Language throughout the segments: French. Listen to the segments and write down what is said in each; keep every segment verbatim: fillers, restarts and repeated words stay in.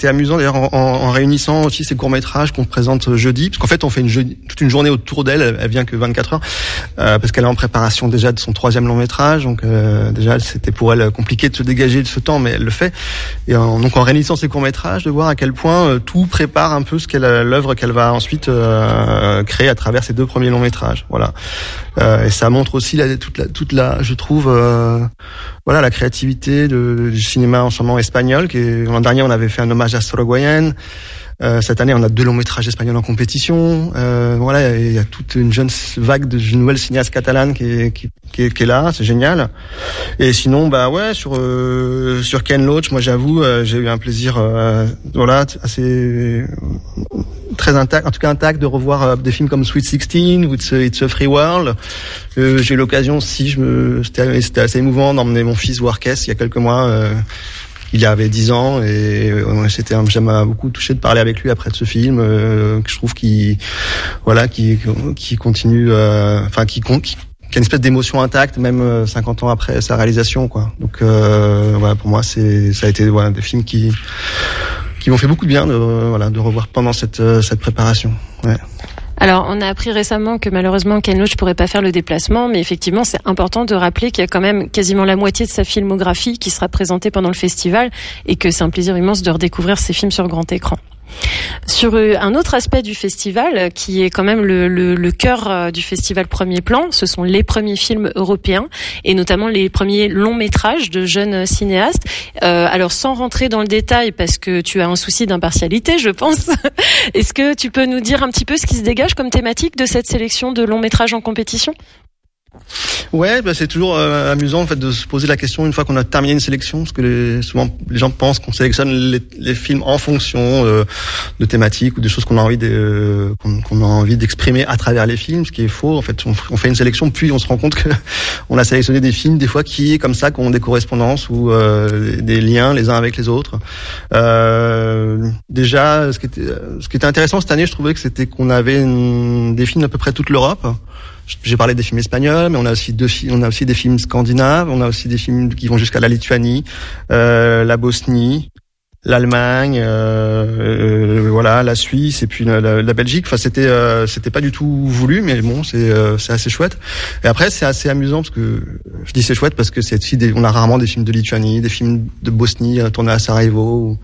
c'était amusant d'ailleurs en, en, en réunissant aussi ces courts-métrages qu'on présente jeudi, parce qu'en fait on fait une jeudi, toute une journée autour d'elle, elle, elle vient que vingt-quatre heures euh, parce qu'elle est en préparation déjà de son troisième long-métrage, donc euh, déjà c'était pour elle compliqué de se dégager de ce temps, mais elle le fait. Et en, donc en réunissant ces courts-métrages, de voir à quel point euh, tout prépare un peu ce qu'elle, l'œuvre qu'elle va ensuite euh, créer à travers ses deux premiers longs-métrages, voilà. Euh, et ça montre aussi la, toute la, toute la, je trouve, euh, voilà, la créativité de, du cinéma en ce moment espagnol. Qui est, l'an dernier, on avait fait un hommage à Sorogoyen. Euh, cette année, on a deux longs métrages espagnols en compétition. Euh, voilà, il y a toute une jeune vague de une nouvelle cinéaste catalane qui est, qui, qui, est, qui est là. C'est génial. Et sinon, bah ouais, sur euh, sur Ken Loach, moi j'avoue, euh, j'ai eu un plaisir, euh, voilà, assez très intact, en tout cas intact, de revoir euh, des films comme Sweet Sixteen ou It's, It's a Free World. Euh, j'ai eu l'occasion, si je me, c'était, c'était assez émouvant d'emmener mon fils Warquez il y a quelques mois. Euh, Il y avait dix ans et c'était un, ça m'a beaucoup touché de parler avec lui après de ce film euh, que je trouve qui voilà qui qui continue euh, enfin qui compte qui, qui a une espèce d'émotion intacte même cinquante ans après sa réalisation quoi. Donc euh, voilà, pour moi c'est ça a été voilà des films qui qui m'ont fait beaucoup de bien de voilà de revoir pendant cette cette préparation. Ouais. Alors, on a appris récemment que malheureusement Ken Loach pourrait pas faire le déplacement, mais effectivement, c'est important de rappeler qu'il y a quand même quasiment la moitié de sa filmographie qui sera présentée pendant le festival et que c'est un plaisir immense de redécouvrir ses films sur grand écran. Sur un autre aspect du festival, qui est quand même le, le, le cœur du festival Premier Plan, ce sont les premiers films européens et notamment les premiers longs métrages de jeunes cinéastes. Euh, alors sans rentrer dans le détail parce que tu as un souci d'impartialité, je pense. Est-ce que tu peux nous dire un petit peu ce qui se dégage comme thématique de cette sélection de longs métrages en compétition ? Ouais, bah c'est toujours euh, amusant en fait de se poser la question une fois qu'on a terminé une sélection, parce que les, souvent les gens pensent qu'on sélectionne les, les films en fonction euh, de thématiques ou de choses qu'on a envie de, euh, qu'on, qu'on a envie d'exprimer à travers les films, ce qui est faux. En fait, on, on fait une sélection, puis on se rend compte que on a sélectionné des films des fois qui, comme ça, qui ont des correspondances ou euh, des, des liens les uns avec les autres. Euh, déjà, ce qui était, ce qui était intéressant cette année, je trouvais que c'était qu'on avait une, des films d'à peu près toute l'Europe. J'ai parlé des films espagnols, mais on a aussi deux, on a aussi des films scandinaves, on a aussi des films qui vont jusqu'à la Lituanie, euh, la Bosnie, l'Allemagne, euh, euh, voilà, la Suisse et puis la, la, la Belgique. Enfin, c'était, euh, c'était pas du tout voulu, mais bon, c'est, euh, c'est assez chouette. Et après, c'est assez amusant parce que je dis c'est chouette parce que c'est aussi des, on a rarement des films de Lituanie, des films de Bosnie tournés à Sarajevo. Ou...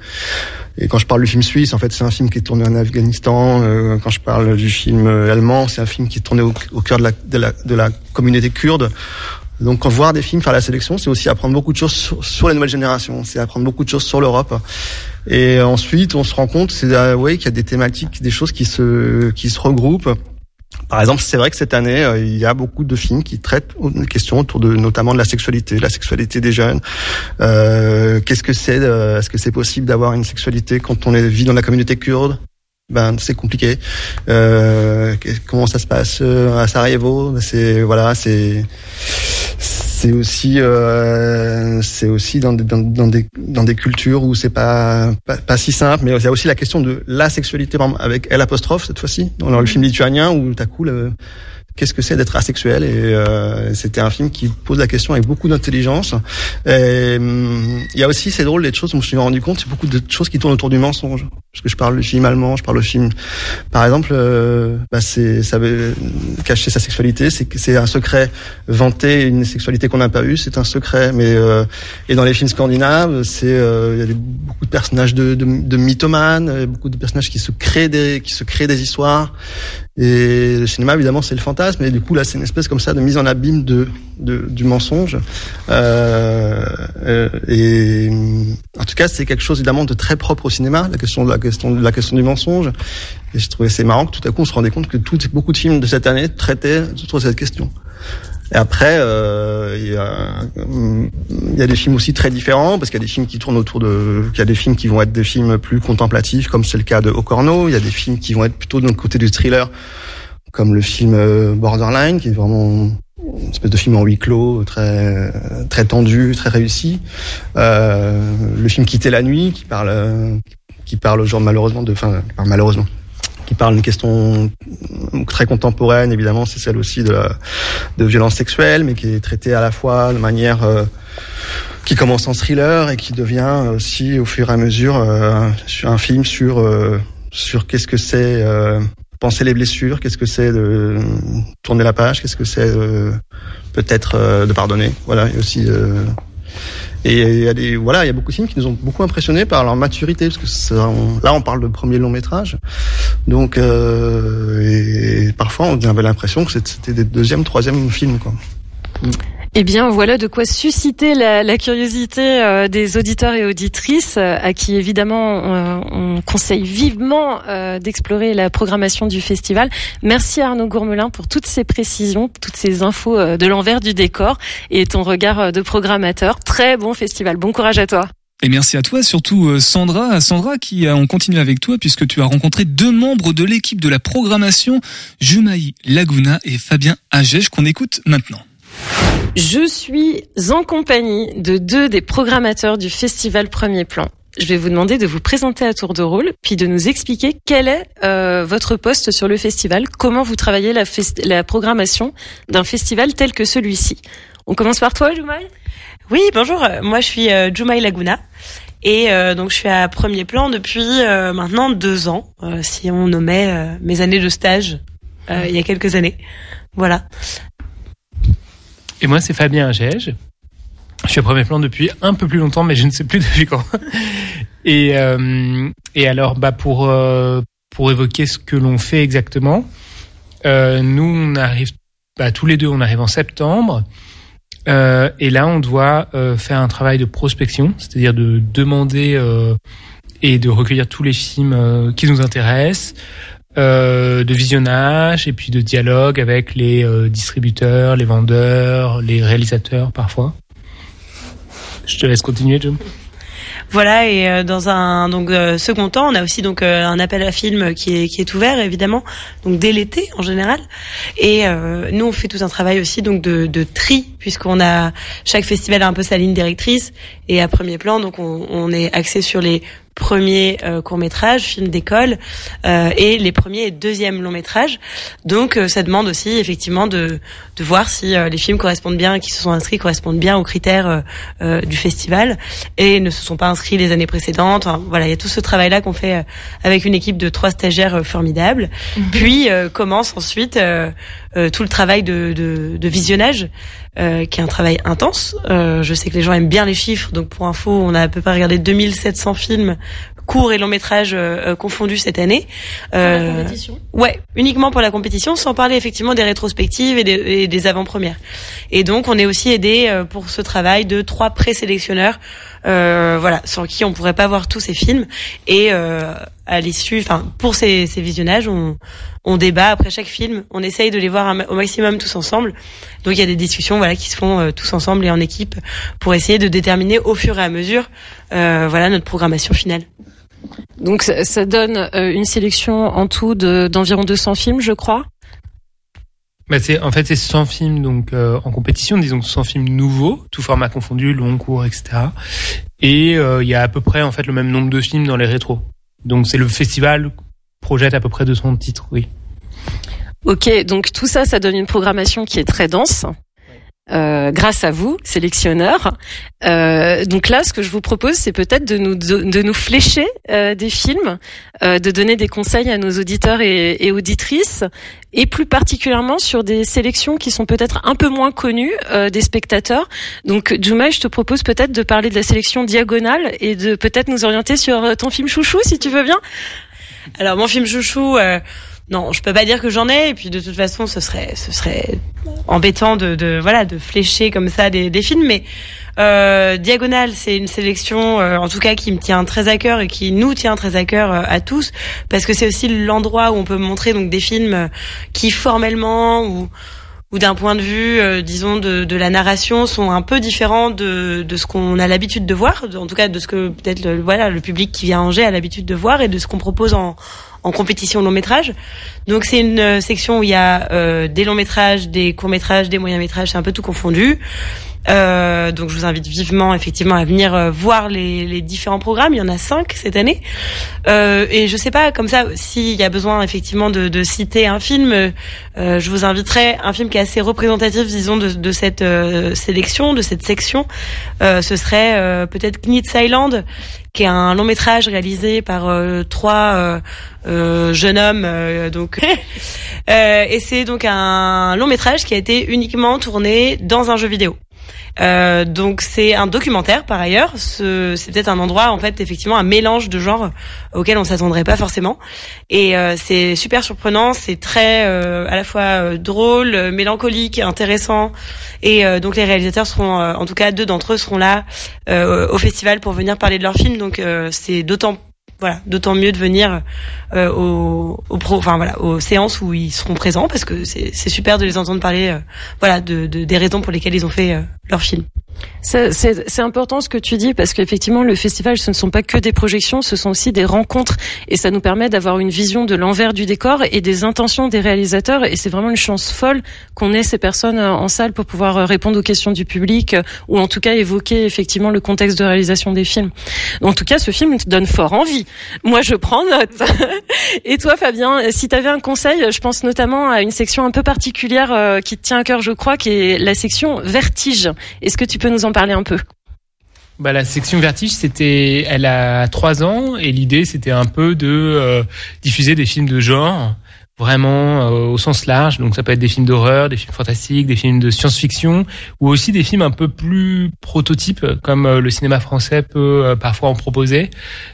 Et quand je parle du film suisse, en fait, c'est un film qui est tourné en Afghanistan. Euh, quand je parle du film allemand, c'est un film qui est tourné au, au cœur de la, de la, de la communauté kurde. Donc, voir des films, faire la sélection, c'est aussi apprendre beaucoup de choses sur, sur les nouvelles générations. C'est apprendre beaucoup de choses sur l'Europe. Et ensuite, on se rend compte, c'est, euh, ouais, qu'il y a des thématiques, des choses qui se, qui se regroupent. Par exemple, c'est vrai que cette année, euh, il y a beaucoup de films qui traitent une question autour de, notamment de la sexualité, la sexualité des jeunes. Euh, qu'est-ce que c'est, euh, est-ce que c'est possible d'avoir une sexualité quand on vit dans la communauté kurde? Ben, c'est compliqué. Euh, comment ça se passe à Sarajevo? C'est, voilà, c'est, c'est aussi, euh, c'est aussi dans des, dans, dans des, dans des cultures où c'est pas, pas, pas si simple, mais il y a aussi la question de la sexualité, par exemple, avec L'Apostrophe, cette fois-ci, dans le film lituanien, où t'as cool, euh, qu'est-ce que c'est d'être asexuel? Et euh, c'était un film qui pose la question avec beaucoup d'intelligence. Et hum, il y a aussi, c'est drôle, les choses dont je me suis rendu compte, c'est beaucoup de choses qui tournent autour du mensonge. Parce que je parle du film allemand, je parle du film, par exemple, euh, bah c'est ça veut cacher sa sexualité, c'est c'est un secret, vanter une sexualité qu'on n'a pas eue, c'est un secret. Mais euh, et dans les films scandinaves, c'est euh, il y a des, beaucoup de personnages de, de, de mythomanes, beaucoup de personnages qui se créent des qui se créent des histoires. Et le cinéma, évidemment, c'est le fantasme. Et du coup, là, c'est une espèce comme ça de mise en abîme de, de du mensonge. Euh, et en tout cas, c'est quelque chose évidemment de très propre au cinéma, la question de la question de la question du mensonge. Et je trouvais c'est marrant que tout à coup, on se rendait compte que tout, beaucoup de films de cette année traitaient autour de cette question. Et après, euh, il y a, il y a des films aussi très différents, parce qu'il y a des films qui tournent autour de, il y a des films qui vont être des films plus contemplatifs, comme c'est le cas de O'Corno. Il y a des films qui vont être plutôt de l'autre côté du thriller, comme le film Borderline, qui est vraiment une espèce de film en huis clos, très très tendu, très réussi. Euh, le film Quitter la nuit, qui parle, qui parle au genre malheureusement de, enfin malheureusement. qui parle d'une question très contemporaine, évidemment, c'est celle aussi de, la, de violence sexuelle, mais qui est traitée à la fois de manière euh, qui commence en thriller et qui devient aussi au fur et à mesure euh, un film sur euh, sur qu'est-ce que c'est euh, penser les blessures, qu'est-ce que c'est de tourner la page, qu'est-ce que c'est de, peut-être euh, de pardonner, voilà, et aussi euh, et il y a des voilà il y a beaucoup de films qui nous ont beaucoup impressionnés par leur maturité, parce que ça, on, là on parle de premier long métrage, donc euh, et, et parfois on avait l'impression que c'était des deuxième, troisième films, quoi. Mm. Eh bien, voilà de quoi susciter la, la curiosité euh, des auditeurs et auditrices, euh, à qui évidemment on, on conseille vivement euh, d'explorer la programmation du festival. Merci Arnaud Gourmelin pour toutes ces précisions, toutes ces infos euh, de l'envers du décor et ton regard euh, de programmateur. Très bon festival, bon courage à toi. Et merci à toi, surtout Sandra, Sandra qui, on continue avec toi puisque tu as rencontré deux membres de l'équipe de la programmation, Jumaï Laguna et Fabien Ajèche, qu'on écoute maintenant. Je suis en compagnie de deux des programmateurs du festival Premier Plan. Je vais vous demander de vous présenter à tour de rôle, puis de nous expliquer quel est euh, votre poste sur le festival, comment vous travaillez la, fest- la programmation d'un festival tel que celui-ci. On commence par toi, Jumaï ? Oui, bonjour, moi je suis euh, Jumaï Laguna. Et euh, donc je suis à Premier Plan depuis euh, maintenant deux ans, euh, si on nommait euh, mes années de stage euh, il y a quelques années. Voilà. Et moi, c'est Fabien Ajèche. Je suis à Premier Plan depuis un peu plus longtemps, mais je ne sais plus depuis quand. Et, euh, et alors, bah, pour, euh, pour évoquer ce que l'on fait exactement, euh, nous, on arrive, bah, tous les deux, on arrive en septembre. Euh, et là, on doit euh, faire un travail de prospection, c'est-à-dire de demander euh, et de recueillir tous les films euh, qui nous intéressent. Euh, de visionnage et puis de dialogue avec les euh, distributeurs, les vendeurs, les réalisateurs parfois. Je te laisse continuer, Jim. Voilà, et euh, dans un donc euh, second temps, on a aussi donc euh, un appel à films qui est qui est ouvert évidemment, donc dès l'été en général. Et euh, nous on fait tout un travail aussi donc de de tri, puisqu'on a chaque festival a un peu sa ligne directrice, et à Premier Plan donc on, on est axé sur les premiers euh, courts-métrages, films d'école, euh, et les premiers et deuxièmes longs-métrages. Donc euh, ça demande aussi effectivement de de voir si euh, les films correspondent bien, qui se sont inscrits correspondent bien aux critères euh, euh, du festival et ne se sont pas inscrits les années précédentes. Enfin, voilà, il y a tout ce travail-là qu'on fait euh, avec une équipe de trois stagiaires euh, formidables. Mmh. Puis euh, commence ensuite euh, euh, tout le travail de de, de visionnage. Euh, qui est un travail intense. Euh, je sais que les gens aiment bien les chiffres, donc pour info, on a à peu près regardé deux mille sept cents films courts et longs métrages euh, confondus cette année. Euh, pour la compétition. Ouais, uniquement pour la compétition, sans parler effectivement des rétrospectives et des, et des avant-premières. Et donc, on est aussi aidé euh, pour ce travail de trois présélectionneurs, euh, voilà, sans qui on pourrait pas voir tous ces films. Et euh, à l'issue, enfin, pour ces, ces visionnages, on, on débat après chaque film, on essaye de les voir un, au maximum tous ensemble. Donc, il y a des discussions, voilà, qui se font euh, tous ensemble et en équipe pour essayer de déterminer au fur et à mesure, euh, voilà, notre programmation finale. Donc ça, ça donne euh, une sélection en tout de, d'environ deux cents films, je crois. Bah c'est en fait c'est cent films donc euh, en compétition, disons cent films nouveaux, tout format confondu, long, court, et cetera. Et il euh, y a à peu près en fait le même nombre de films dans les rétros. Donc c'est le festival projette à peu près deux cents titres, oui. Ok, donc tout ça, ça donne une programmation qui est très dense. Euh, grâce à vous, sélectionneurs. Euh, donc là, ce que je vous propose, c'est peut-être de nous de, de nous flécher euh, des films, euh, de donner des conseils à nos auditeurs et, et auditrices, et plus particulièrement sur des sélections qui sont peut-être un peu moins connues euh, des spectateurs. Donc, Jumaï, je te propose peut-être de parler de la sélection Diagonale et de peut-être nous orienter sur ton film chouchou, si tu veux bien. Alors, mon film chouchou. Euh... Non, je peux pas dire que j'en ai, et puis de toute façon, ce serait, ce serait embêtant de, de voilà, de flécher comme ça des, des films. Mais euh, Diagonale, c'est une sélection, euh, en tout cas, qui me tient très à cœur et qui nous tient très à cœur euh, à tous, parce que c'est aussi l'endroit où on peut montrer donc des films qui formellement ou ou d'un point de vue, euh, disons, de, de la narration, sont un peu différents de, de ce qu'on a l'habitude de voir, en tout cas de ce que peut-être le, voilà le public qui vient à Angers a l'habitude de voir et de ce qu'on propose en, en compétition long-métrage. Donc c'est une section où il y a euh, des longs-métrages, des courts-métrages, des moyens-métrages, c'est un peu tout confondu. Euh, donc je vous invite vivement effectivement à venir euh, voir les, les différents programmes. Il y en a cinq cette année. Euh, et je sais pas, comme ça, s'il y a besoin effectivement de, de citer un film, euh, je vous inviterai un film qui est assez représentatif, disons, de, de cette euh, sélection, de cette section. Euh, ce serait euh, peut-être Knit's Island, qui est un long métrage réalisé par euh, trois euh, euh, jeunes hommes. Euh, donc, euh, et c'est donc un long métrage qui a été uniquement tourné dans un jeu vidéo. Euh, donc c'est un documentaire par ailleurs. Ce, c'est peut-être un endroit en fait effectivement un mélange de genres auquel on s'attendrait pas forcément. Et euh, c'est super surprenant, c'est très euh, à la fois euh, drôle, mélancolique, intéressant. Et euh, donc les réalisateurs seront, euh, en tout cas deux d'entre eux seront là euh, au festival pour venir parler de leur film. Donc euh, c'est d'autant voilà d'autant mieux de venir euh, aux, aux pro, enfin voilà aux séances où ils seront présents parce que c'est c'est super de les entendre parler euh, voilà de, de des raisons pour lesquelles ils ont fait euh, leur film. Ça, c'est, c'est important ce que tu dis parce qu'effectivement le festival ce ne sont pas que des projections, ce sont aussi des rencontres et ça nous permet d'avoir une vision de l'envers du décor et des intentions des réalisateurs et c'est vraiment une chance folle qu'on ait ces personnes en salle pour pouvoir répondre aux questions du public ou en tout cas évoquer effectivement le contexte de réalisation des films. En tout cas ce film te donne fort envie, moi je prends note. Et toi Fabien, si tu avais un conseil, je pense notamment à une section un peu particulière qui te tient à cœur je crois, qui est la section Vertige. Est-ce que tu peux nous en parler un peu? Bah, la section Vertige, c'était, elle a trois ans et l'idée c'était un peu de euh, diffuser des films de genre vraiment euh, au sens large. Donc ça peut être des films d'horreur, des films fantastiques, des films de science-fiction ou aussi des films un peu plus prototypes comme euh, le cinéma français peut euh, parfois en proposer.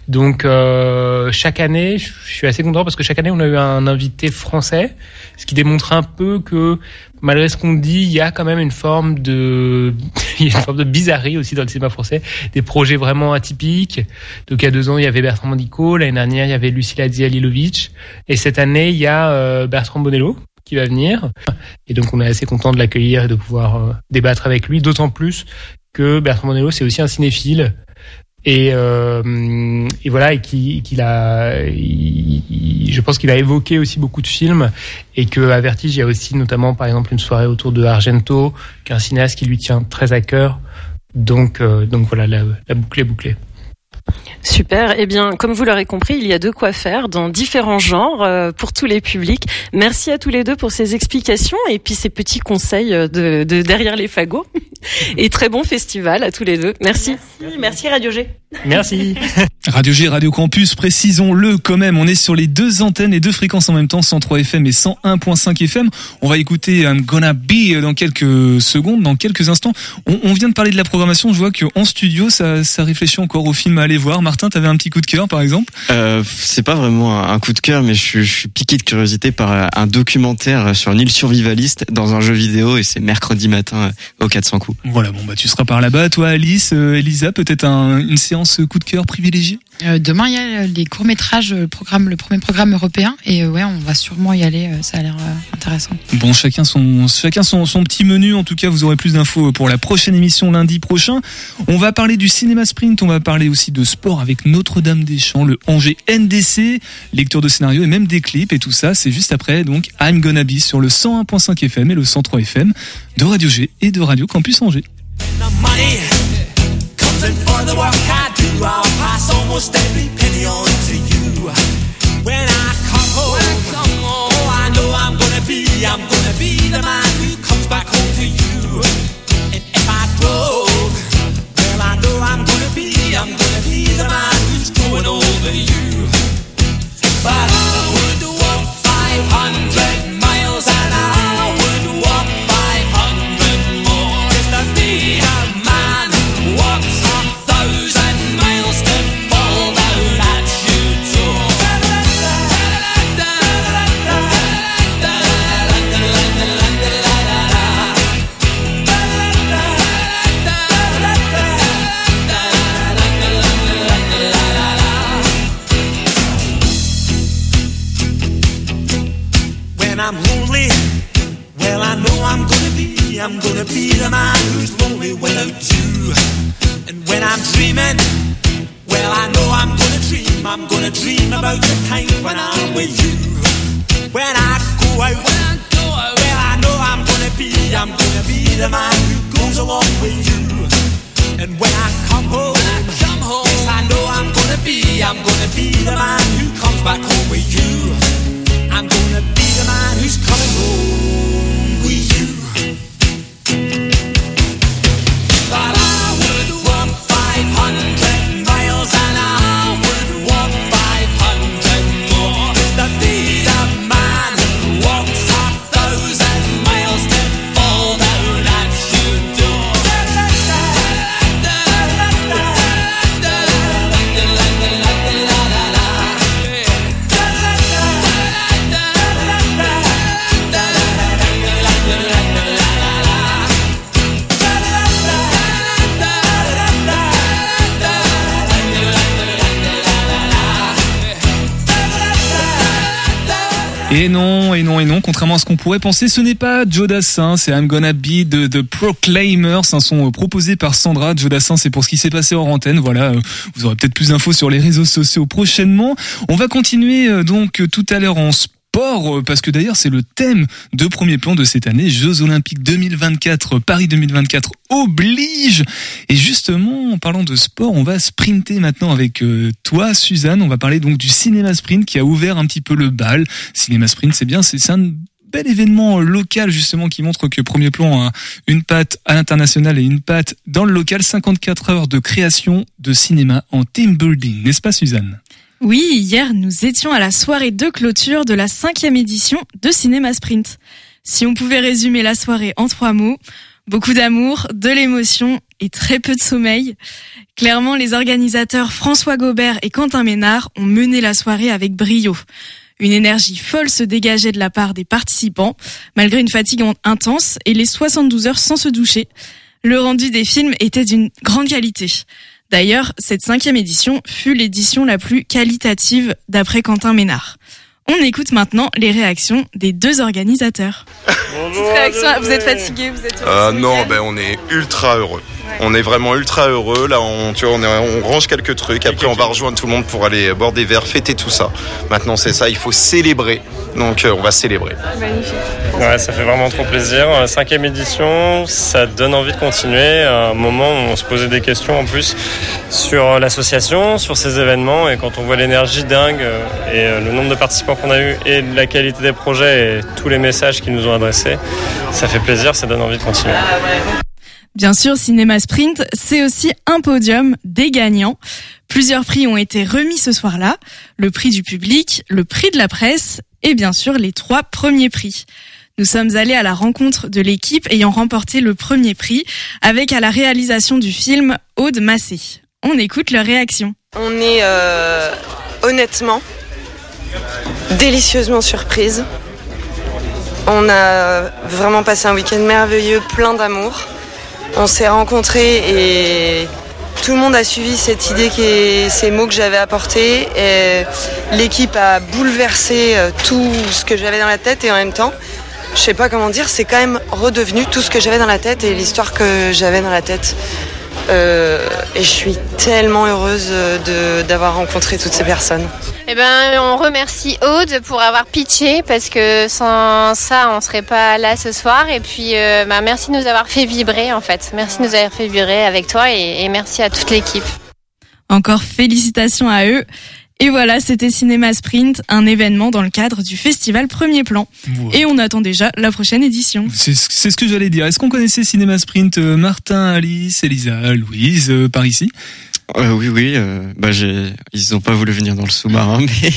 Donc euh, chaque année, je suis assez content parce que chaque année on a eu un invité français, ce qui démontre un peu que malgré ce qu'on dit, il y a quand même une forme de, il y a une forme de bizarrerie aussi dans le cinéma français, des projets vraiment atypiques. Donc il y a deux ans, il y avait Bertrand Mandico, l'année dernière, il y avait Lucile Hadžihalilović, et cette année, il y a euh, Bertrand Bonello qui va venir. Et donc on est assez content de l'accueillir et de pouvoir euh, débattre avec lui, d'autant plus que Bertrand Bonello, c'est aussi un cinéphile. Et, euh, et voilà, et qu'il, qu'il a, il, il, je pense qu'il a évoqué aussi beaucoup de films, et que à Vertige il y a aussi notamment par exemple une soirée autour de Argento, qui est un cinéaste qui lui tient très à cœur. Donc, euh, donc voilà, la, la boucle est bouclée. Super, eh bien comme vous l'aurez compris, il y a de quoi faire dans différents genres euh, pour tous les publics. Merci à tous les deux pour ces explications et puis ces petits conseils de, de derrière les fagots. Et très bon festival à tous les deux. Merci. Merci, merci Radio G. Merci. Radio G, Radio Campus, précisons-le quand même, on est sur les deux antennes et deux fréquences en même temps, cent trois F M et cent un virgule cinq F M. On va écouter I'm Gonna Be dans quelques secondes, dans quelques instants. On, on vient de parler de la programmation, je vois qu'en studio, ça, ça réfléchit encore au film à aller voir. Martin, t'avais un petit coup de cœur par exemple ? euh, C'est pas vraiment un coup de cœur, mais je, je suis piqué de curiosité par un documentaire sur une île survivaliste dans un jeu vidéo et c'est mercredi matin aux quatre cents coups. Voilà, bon bah tu seras par là-bas. Toi Alice, euh, Elisa, peut-être un, une séance coup de cœur privilégiée ? Euh, demain il y a les courts-métrages, le, programme, le premier programme européen et euh, ouais on va sûrement y aller, euh, ça a l'air euh, intéressant. Bon, chacun, son, chacun son, son petit menu, en tout cas vous aurez plus d'infos pour la prochaine émission lundi prochain. On va parler du cinéma sprint, on va parler aussi de sport avec Notre-Dame-des-Champs, le Angers N D C, lecture de scénario et même des clips et tout ça, c'est juste après donc I'm Gonna Be sur le cent un virgule cinq F M et le cent trois F M de Radio G et de Radio Campus Angers. And for the work I do, I'll pass almost every penny on to you. When I come home, when I come home, oh, I know I'm gonna be, I'm gonna be the man who comes back home to you. And if I drove, well, I know I'm gonna be, I'm gonna be the man who's growing over you. But I would walk five hundred miles and I would walk five hundred more if the day I I'm gonna be the man who's lonely without you. And when I'm dreaming, well I know I'm gonna dream. I'm gonna dream about the time when I'm with you. When I go out, when I go well, I know I'm gonna be, I'm gonna be the man who goes along with you. And when I come home, I come home, yes, I know I'm gonna be, I'm gonna be the man who comes back home with you. I'm gonna be the man who's coming home with you. But I would walk five hundred miles an hour. Et non, et non, et non, contrairement à ce qu'on pourrait penser, ce n'est pas Joe Dassin, c'est I'm Gonna Be de The Proclaimers, un son proposé par Sandra. Joe Dassin, c'est pour ce qui s'est passé hors antenne, voilà, vous aurez peut-être plus d'infos sur les réseaux sociaux prochainement. On va continuer donc tout à l'heure en sport. Sport, parce que d'ailleurs c'est le thème de Premier Plan de cette année, Jeux Olympiques deux mille vingt-quatre, Paris deux mille vingt-quatre oblige. Et justement, en parlant de sport, on va sprinter maintenant avec toi, Suzanne. On va parler donc du Cinéma Sprint qui a ouvert un petit peu le bal. Cinéma Sprint, c'est bien, c'est, c'est un bel événement local justement qui montre que Premier Plan a une patte à l'international et une patte dans le local. cinquante-quatre heures de création de cinéma en team building, n'est-ce pas, Suzanne ? Oui, hier, nous étions à la soirée de clôture de la cinquième édition de Cinéma Sprint. Si on pouvait résumer la soirée en trois mots, beaucoup d'amour, de l'émotion et très peu de sommeil. Clairement, les organisateurs François Gobert et Quentin Ménard ont mené la soirée avec brio. Une énergie folle se dégageait de la part des participants, malgré une fatigue intense et les soixante-douze heures sans se doucher. Le rendu des films était d'une grande qualité. D'ailleurs, cette cinquième édition fut l'édition la plus qualitative d'après Quentin Ménard. On écoute maintenant les réactions des deux organisateurs. Bonjour. Vous êtes fatigué, vous êtes heureux? Euh, non, ben on est ultra heureux. Ouais. On est vraiment ultra heureux. Là, on, tu vois, on, est, on range quelques trucs. Après, on va rejoindre tout le monde pour aller boire des verres, fêter tout ça. Maintenant, c'est ça, il faut célébrer. Donc, euh, on va célébrer. Magnifique. Ouais, ça fait vraiment trop plaisir. Cinquième édition, ça donne envie de continuer. À un moment où on se posait des questions en plus sur l'association, sur ces événements, et quand on voit l'énergie dingue et le nombre de participants qu'on a eu et la qualité des projets et tous les messages qu'ils nous ont adressés, ça fait plaisir, ça donne envie de continuer. Bien sûr, Cinéma Sprint, c'est aussi un podium, des gagnants. Plusieurs prix ont été remis ce soir-là, le prix du public, le prix de la presse et bien sûr les trois premiers prix. Nous sommes allés à la rencontre de l'équipe ayant remporté le premier prix avec à la réalisation du film Aude Massé. On écoute leur réaction. On est euh, honnêtement délicieusement surprise. On a vraiment passé un week-end merveilleux, plein d'amour. On s'est rencontrés et tout le monde a suivi cette idée, qui est, ces mots que j'avais apportés. Et l'équipe a bouleversé tout ce que j'avais dans la tête et en même temps, je sais pas comment dire, c'est quand même redevenu tout ce que j'avais dans la tête et l'histoire que j'avais dans la tête. Euh, et je suis tellement heureuse de, d'avoir rencontré toutes ces personnes. Eh ben, on remercie Aude pour avoir pitché, parce que sans ça, on serait pas là ce soir. Et puis, euh, bah, merci de nous avoir fait vibrer, en fait. Merci de nous avoir fait vibrer avec toi et, et merci à toute l'équipe. Encore félicitations à eux. Et voilà, c'était Cinéma Sprint, un événement dans le cadre du festival Premier Plan. Wow. Et on attend déjà la prochaine édition. C'est, c'est ce que j'allais dire. Est-ce qu'on connaissait Cinéma Sprint, euh, Martin, Alice, Elisa, Louise, euh, par ici ? euh, Oui, oui. Euh, bah, j'ai... Ils n'ont pas voulu venir dans le sous-marin, mais...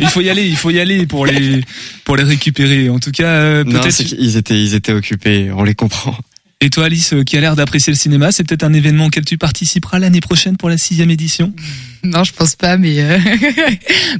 il faut y aller, il faut y aller pour les, pour les récupérer. En tout cas, euh, peut-être... Non, c'est qu'ils étaient, ils étaient occupés, on les comprend. Et toi, Alice, qui a l'air d'apprécier le cinéma, c'est peut-être un événement auquel tu participeras l'année prochaine pour la sixième édition ? Non, je pense pas, mais, euh...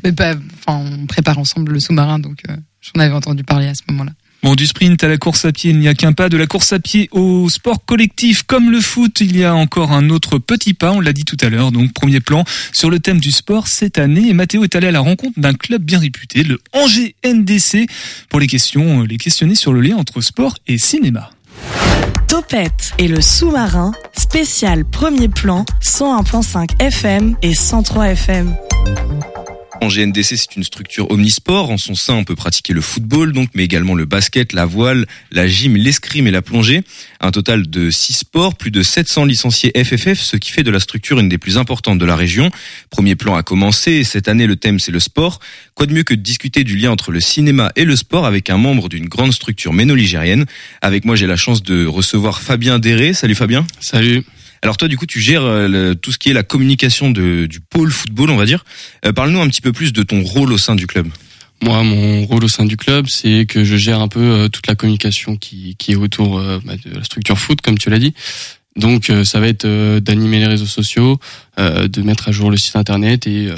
mais pas. Enfin, on prépare ensemble le sous-marin, donc euh, j'en avais entendu parler à ce moment-là. Bon, du sprint à la course à pied, il n'y a qu'un pas. De la course à pied au sport collectif, comme le foot, il y a encore un autre petit pas. On l'a dit tout à l'heure, donc Premier Plan sur le thème du sport cette année. Et Mathéo est allé à la rencontre d'un club bien réputé, le Angers N D C, pour les questions, les questionner sur le lien entre sport et cinéma. Topette et le sous-marin, spécial Premier Plan, cent un virgule cinq F M et cent trois F M. Angers N D C, c'est une structure omnisport. En son sein, on peut pratiquer le football, donc, mais également le basket, la voile, la gym, l'escrime et la plongée. Un total de six sports, plus de sept cents licenciés F F F, ce qui fait de la structure une des plus importantes de la région. Premier plan a commencé. Cette année, le thème, c'est le sport. Quoi de mieux que de discuter du lien entre le cinéma et le sport avec un membre d'une grande structure ménoligérienne. Avec moi, j'ai la chance de recevoir Fabien Derré. Salut Fabien. Salut. Alors toi, du coup, tu gères le, tout ce qui est la communication de, du pôle football, on va dire. Euh, parle-nous un petit peu plus de ton rôle au sein du club. Moi, mon rôle au sein du club, c'est que je gère un peu euh, toute la communication qui, qui est autour euh, de la structure foot, comme tu l'as dit. Donc, euh, ça va être euh, d'animer les réseaux sociaux, euh, de mettre à jour le site internet et... Euh,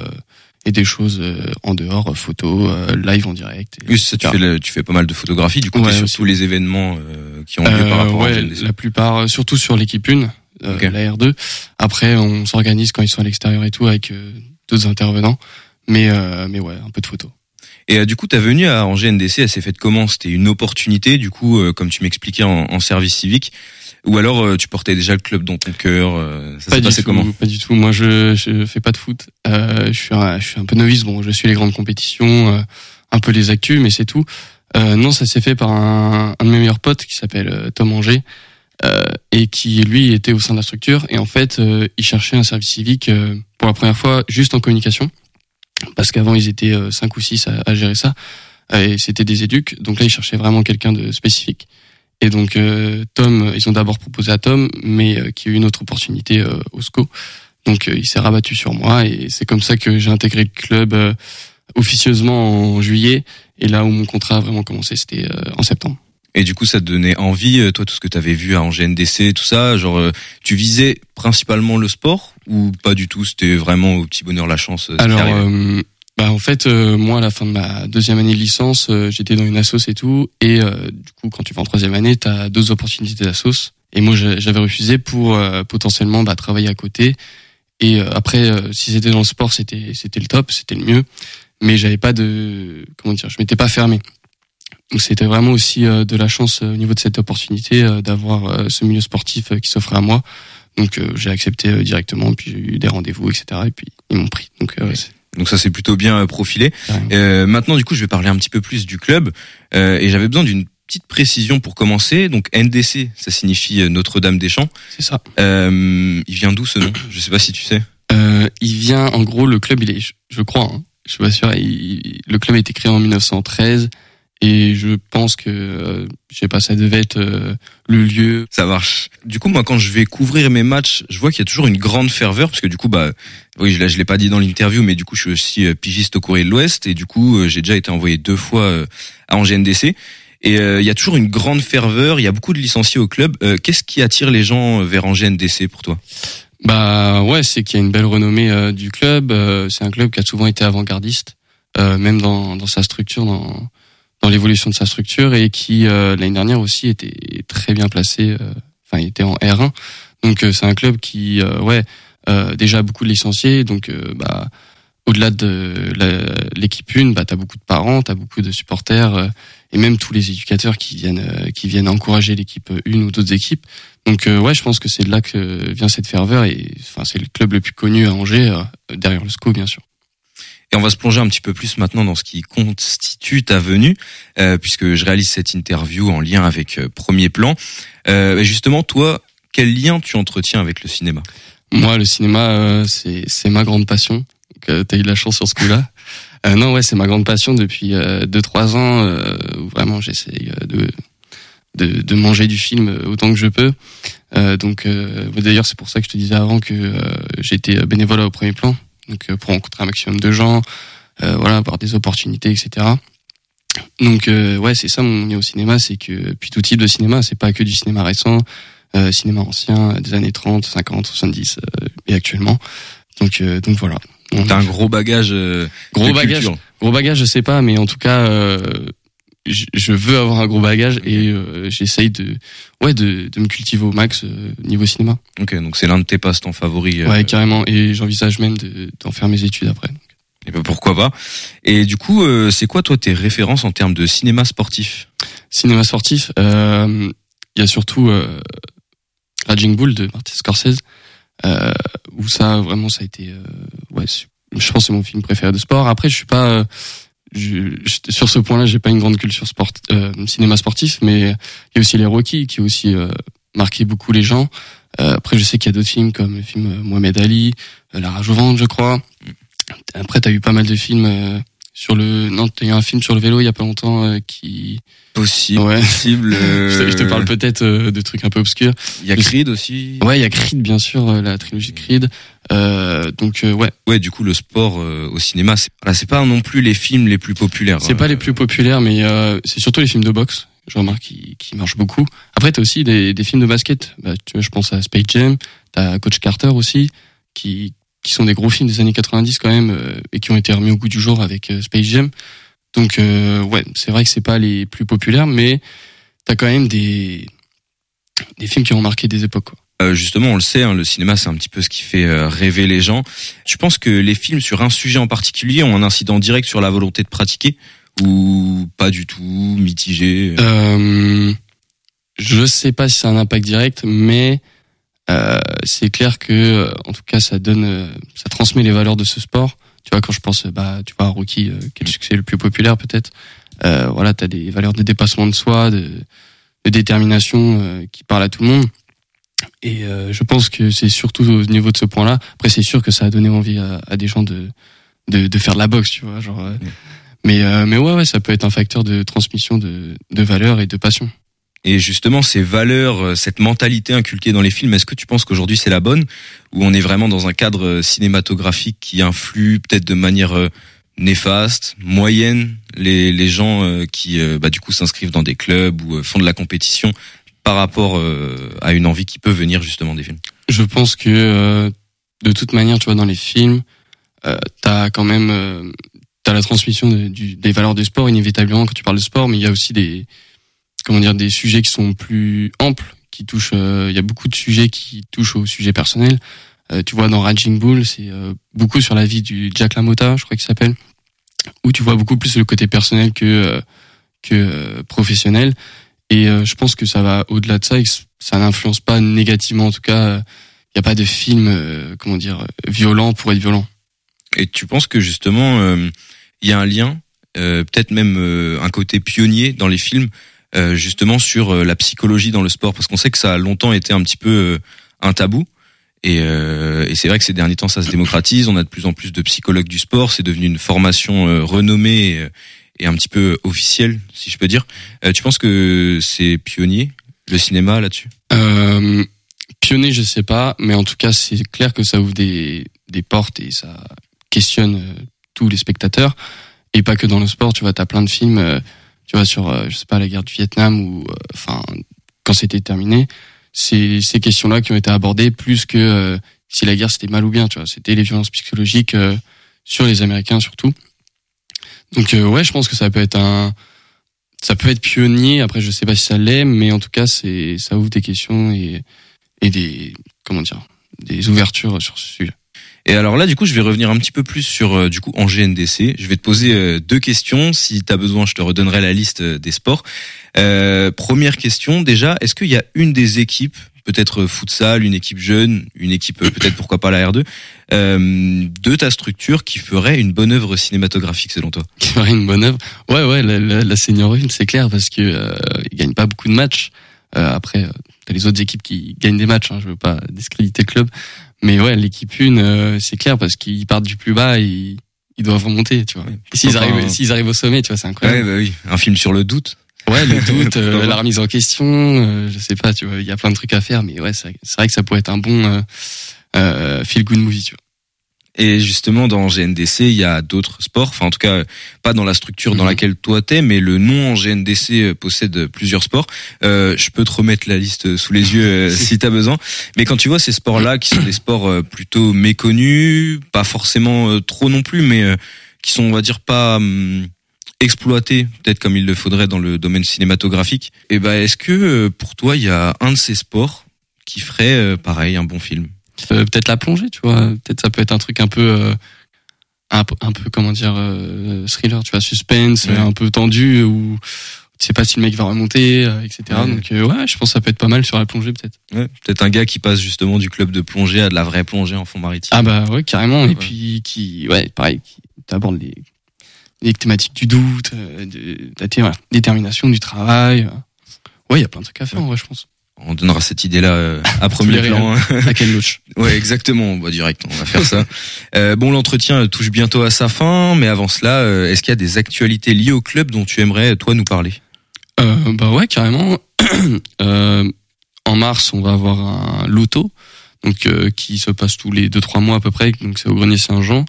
et des choses en dehors, photos, live en direct. Oui, ça, tu fais, le, tu fais pas mal de photographies, du coup, ouais, sur tous les événements euh, qui ont lieu euh, par rapport ouais, à la la plupart, surtout sur l'équipe un, euh, okay. La R deux. Après, on s'organise quand ils sont à l'extérieur et tout, avec euh, d'autres intervenants, mais, euh, mais ouais, un peu de photos. Et euh, du coup, ta venue à Angers N D C, elle s'est faite comment ? C'était une opportunité, du coup, euh, comme tu m'expliquais, en, en service civique. Ou alors, euh, tu portais déjà le club dans ton cœur. Euh, ça pas s'est passé tout, comment ? Pas du tout. Moi, je je fais pas de foot. Euh, je suis un, je suis un peu novice. Bon, je suis les grandes compétitions, euh, un peu les actus, mais c'est tout. Euh, non, ça s'est fait par un, un de mes meilleurs potes qui s'appelle Tom Angers euh, et qui lui était au sein de la structure. Et en fait, euh, il cherchait un service civique euh, pour la première fois, juste en communication, parce qu'avant ils étaient euh, cinq ou six à, à gérer ça. Et c'était des éducs. Donc là, il cherchait vraiment quelqu'un de spécifique. Et donc euh, Tom, ils ont d'abord proposé à Tom, mais euh, qui a eu une autre opportunité euh, au S C O. Donc euh, il s'est rabattu sur moi et c'est comme ça que j'ai intégré le club euh, officieusement en juillet. Et là où mon contrat a vraiment commencé, c'était euh, en septembre. Et du coup, ça te donnait envie, toi, tout ce que tu avais vu à Angers N D C, tout ça, genre euh, tu visais principalement le sport ou pas du tout ? C'était vraiment au petit bonheur la chance. Alors, euh, bah en fait, euh, moi, à la fin de ma deuxième année de licence, euh, j'étais dans une assoce et tout, et euh, du coup, quand tu vas en troisième année, t'as deux opportunités d'assoce. Et moi, j'avais refusé pour euh, potentiellement bah, travailler à côté. Et euh, après, euh, si c'était dans le sport, c'était c'était le top, c'était le mieux. Mais j'avais pas de comment dire, je m'étais pas fermé. Donc c'était vraiment aussi euh, de la chance euh, au niveau de cette opportunité euh, d'avoir euh, ce milieu sportif euh, qui s'offrait à moi. Donc euh, j'ai accepté euh, directement, puis j'ai eu des rendez-vous, et cetera. Et puis ils m'ont pris. Donc euh, ouais. c'est... donc ça c'est plutôt bien euh, profilé. Ouais. Euh, maintenant du coup je vais parler un petit peu plus du club euh, et j'avais besoin d'une petite précision pour commencer. Donc N D C, ça signifie Notre-Dame des Champs. C'est ça. Euh, il vient d'où ce nom ? Je sais pas si tu sais. Euh, il vient en gros le club il est, je, je crois, hein, je suis pas sûr. Il, le club a été créé en dix-neuf cent treize. Et je pense que, euh, je sais pas, ça devait être euh, le lieu. Ça marche. Du coup, moi, quand je vais couvrir mes matchs, je vois qu'il y a toujours une grande ferveur, parce que du coup, bah, oui, je, là, je l'ai pas dit dans l'interview, mais du coup, je suis aussi euh, pigiste au Courrier de l'Ouest, et du coup, euh, j'ai déjà été envoyé deux fois euh, à Angers N D C. Et il euh, y a toujours une grande ferveur, il y a beaucoup de licenciés au club. Euh, qu'est-ce qui attire les gens vers Angers N D C pour toi ? Bah ouais, c'est qu'il y a une belle renommée euh, du club. Euh, c'est un club qui a souvent été avant-gardiste, euh, même dans, dans sa structure, dans... dans l'évolution de sa structure et qui euh, l'année dernière aussi était très bien placé, enfin euh, il était en R un, donc euh, c'est un club qui euh, ouais euh, déjà a beaucoup de licenciés, donc euh, bah au-delà de la, l'équipe une, bah t'as beaucoup de parents, t'as beaucoup de supporters euh, et même tous les éducateurs qui viennent euh, qui viennent encourager l'équipe une ou d'autres équipes, donc euh, ouais je pense que c'est de là que vient cette ferveur et enfin c'est le club le plus connu à Angers euh, derrière le S C O bien sûr. Et on va se plonger un petit peu plus maintenant dans ce qui constitue ta venue, euh, puisque je réalise cette interview en lien avec euh, Premier Plan. Euh, justement, toi, quel lien tu entretiens avec le cinéma ? Moi, le cinéma, euh, c'est, c'est ma grande passion. Donc, euh, t'as eu de la chance sur ce coup-là. Euh, non, ouais, c'est ma grande passion depuis euh, deux trois ans, euh, où vraiment j'essaye de, de, de manger du film autant que je peux. Euh, donc, euh, d'ailleurs, c'est pour ça que je te disais avant que euh, j'étais bénévole au Premier Plan. Donc euh, pour rencontrer un maximum de gens, euh, voilà, avoir des opportunités, et cetera. Donc euh, ouais, c'est ça mon lien au cinéma, c'est que puis tout type de cinéma, c'est pas que du cinéma récent, euh, cinéma ancien des années trente, cinquante, soixante-dix euh, et actuellement. Donc euh, donc voilà. Donc, t'as un gros bagage, euh, gros bagage, gros bagage, je sais pas, mais en tout cas, euh, je, je veux avoir un gros bagage et euh, j'essaye de ouais de, de me cultiver au max euh, niveau cinéma. Ok, donc c'est l'un de tes passe-temps favoris. Euh... Ouais, carrément. Et j'envisage même de, d'en faire mes études après. Donc. Et ben pourquoi pas. Et du coup, euh, c'est quoi toi tes références en termes de cinéma sportif ? Cinéma sportif, il euh, y a surtout euh, Raging Bull de Martin Scorsese, euh, où ça vraiment ça a été euh, ouais je pense que c'est mon film préféré de sport. Après, je suis pas euh, je, je, sur ce point-là, j'ai pas une grande culture sport, euh, cinéma sportif, mais il y a aussi les Rocky qui ont aussi euh, marqué beaucoup les gens. Euh, après, je sais qu'il y a d'autres films comme le film euh, Mohamed Ali, euh, La Rage au ventre, je crois. Après, t'as eu pas mal de films. Euh, Sur le, non, t'as eu un film sur le vélo il y a pas longtemps euh, qui. Possible. Ouais. Possible. Euh... je, te, je te parle peut-être euh, de trucs un peu obscurs. Il y a Creed aussi. Ouais, il y a Creed, bien sûr, euh, la trilogie de Creed. Euh, donc, euh, ouais. Ouais, du coup, le sport euh, au cinéma, c'est, voilà, c'est pas non plus les films les plus populaires. C'est euh... pas les plus populaires, mais euh, c'est surtout les films de boxe, je remarque, qui, qui marchent beaucoup. Après, t'as aussi des, des films de basket. Bah, tu vois, je pense à Space Jam, t'as Coach Carter aussi, qui, qui sont des gros films des années quatre-vingt-dix quand même euh, et qui ont été remis au goût du jour avec euh, Space Jam. Donc euh, ouais, c'est vrai que c'est pas les plus populaires, mais t'as quand même des des films qui ont marqué des époques, quoi. Euh, justement, on le sait, hein, le cinéma c'est un petit peu ce qui fait euh, rêver les gens. Je pense que les films sur un sujet en particulier ont un incident direct sur la volonté de pratiquer ou pas du tout, mitigé. Euh, je sais pas si c'est un impact direct, mais Euh, c'est clair que, euh, en tout cas, ça donne, euh, ça transmet les valeurs de ce sport. Tu vois, quand je pense, bah, tu vois, à Rocky, euh, quel succès le plus populaire peut-être. Euh, voilà, t'as des valeurs de dépassement de soi, de, de détermination euh, qui parlent à tout le monde. Et euh, je pense que c'est surtout au niveau de ce point-là. Après, c'est sûr que ça a donné envie à, à des gens de, de, de faire de la boxe, tu vois, genre. Euh, ouais. Mais, euh, mais ouais, ouais, ça peut être un facteur de transmission de, de valeurs et de passion. Et justement, ces valeurs, cette mentalité inculquée dans les films, est-ce que tu penses qu'aujourd'hui c'est la bonne, ou on est vraiment dans un cadre cinématographique qui influe peut-être de manière néfaste, moyenne, les les gens qui bah du coup s'inscrivent dans des clubs ou font de la compétition par rapport à une envie qui peut venir justement des films? Je pense que euh, de toute manière, tu vois, dans les films, euh, t'as quand même euh, t'as la transmission de, du, des valeurs du sport inévitablement quand tu parles de sport, mais il y a aussi des comment dire, des sujets qui sont plus amples, qui touchent, il euh, y a beaucoup de sujets qui touchent au sujet personnel. Euh, tu vois, dans Raging Bull, c'est euh, beaucoup sur la vie du Jack Lamotta, je crois qu'il s'appelle, où tu vois beaucoup plus le côté personnel que euh, que euh, professionnel. Et euh, je pense que ça va au-delà de ça, et que ça n'influence pas négativement. En tout cas, il euh, n'y a pas de film, euh, comment dire, violent pour être violent. Et tu penses que justement, il euh, y a un lien, euh, peut-être même euh, un côté pionnier dans les films? Euh, justement sur euh, la psychologie dans le sport, parce qu'on sait que ça a longtemps été un petit peu euh, un tabou, et, euh, et c'est vrai que ces derniers temps ça se démocratise, on a de plus en plus de psychologues du sport, c'est devenu une formation euh, renommée et, et un petit peu officielle, si je peux dire. Euh, tu penses que c'est pionnier, le cinéma, là-dessus? euh, Pionnier, je sais pas, mais en tout cas c'est clair que ça ouvre des, des portes et ça questionne euh, tous les spectateurs, et pas que dans le sport. Tu vois, t'as plein de films... Euh, tu vois, sur euh, je sais pas, la guerre du Vietnam, ou enfin euh, quand c'était terminé, c'est ces questions-là qui ont été abordées, plus que euh, si la guerre c'était mal ou bien, tu vois, c'était les violences psychologiques euh, sur les Américains surtout. Donc euh, ouais, je pense que ça peut être un ça peut être pionnier. Après, je sais pas si ça l'est, mais en tout cas c'est ça ouvre des questions et et des comment dire des ouvertures sur ce sujet. Et alors là, du coup, je vais revenir un petit peu plus sur euh, du coup Angers N D C. Je vais te poser euh, deux questions. Si t'as besoin, je te redonnerai la liste euh, des sports. Euh, première question, déjà, est-ce qu'il y a une des équipes, peut-être futsal, une équipe jeune, une équipe euh, peut-être pourquoi pas la R deux, euh, de ta structure qui ferait une bonne œuvre cinématographique selon toi? Qui ferait une bonne œuvre? Ouais, ouais, la, la, la senior une, c'est clair, parce que euh, ils gagnent pas beaucoup de matchs. Euh, après, euh, t'as les autres équipes qui gagnent des matchs. Hein, je veux pas discréditer le club. Mais ouais, l'équipe une, euh, c'est clair, parce qu'ils partent du plus bas et ils doivent remonter, tu vois. Ouais, et s'ils arrivent, un... s'ils arrivent au sommet, tu vois, c'est incroyable. Ouais, bah oui. Un film sur le doute. Ouais, le doute, euh, la remise en question, euh, je sais pas, tu vois, il y a plein de trucs à faire, mais ouais, c'est, c'est vrai que ça pourrait être un bon euh, euh, feel-good movie, tu vois. Et justement, dans N D C, il y a d'autres sports, enfin en tout cas, pas dans la structure dans mmh. laquelle toi t'es, mais le nom N D C possède plusieurs sports. Euh, je peux te remettre la liste sous les yeux si t'as besoin. Mais quand tu vois ces sports-là, qui sont des sports plutôt méconnus, pas forcément trop non plus, mais qui sont, on va dire, pas hum, exploités peut-être comme il le faudrait dans le domaine cinématographique, et ben, est-ce que pour toi, il y a un de ces sports qui ferait, pareil, un bon film? Euh, peut-être la plongée, tu vois. Peut-être ça peut être un truc un peu, euh, un, un peu comment dire, euh, thriller, tu vois, suspense, ouais. Un peu tendu, ou tu sais pas si le mec va remonter, euh, et cetera. Ouais. Donc euh, ouais, je pense que ça peut être pas mal sur la plongée peut-être. Ouais. Peut-être un gars qui passe justement du club de plongée à de la vraie plongée en fond maritime. Ah bah ouais, carrément. Ouais, et ouais. puis qui, ouais, pareil, qui t'aborde les, les thématiques du doute, euh, de la ouais, détermination du travail. Ouais, il y a plein de trucs à faire ouais. en vrai, je pense. On donnera cette idée-là à Premier Plan. À Ken Loach. Ouais, exactement. Bah, direct, on va faire ça. Euh, bon, l'entretien touche bientôt à sa fin, mais avant cela, est-ce qu'il y a des actualités liées au club dont tu aimerais, toi, nous parler? euh, Bah ouais, carrément. euh, en mars, on va avoir un loto, donc euh, qui se passe tous les deux trois mois à peu près. Donc c'est au Grenier-Saint-Jean.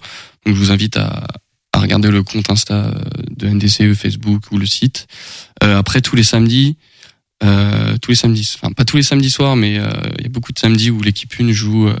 Donc je vous invite à, à regarder le compte Insta de N D C, Facebook ou le site. Euh, après, tous les samedis. Euh, tous les samedis, enfin pas tous les samedis soirs, mais il euh, y a beaucoup de samedis où l'équipe une joue euh,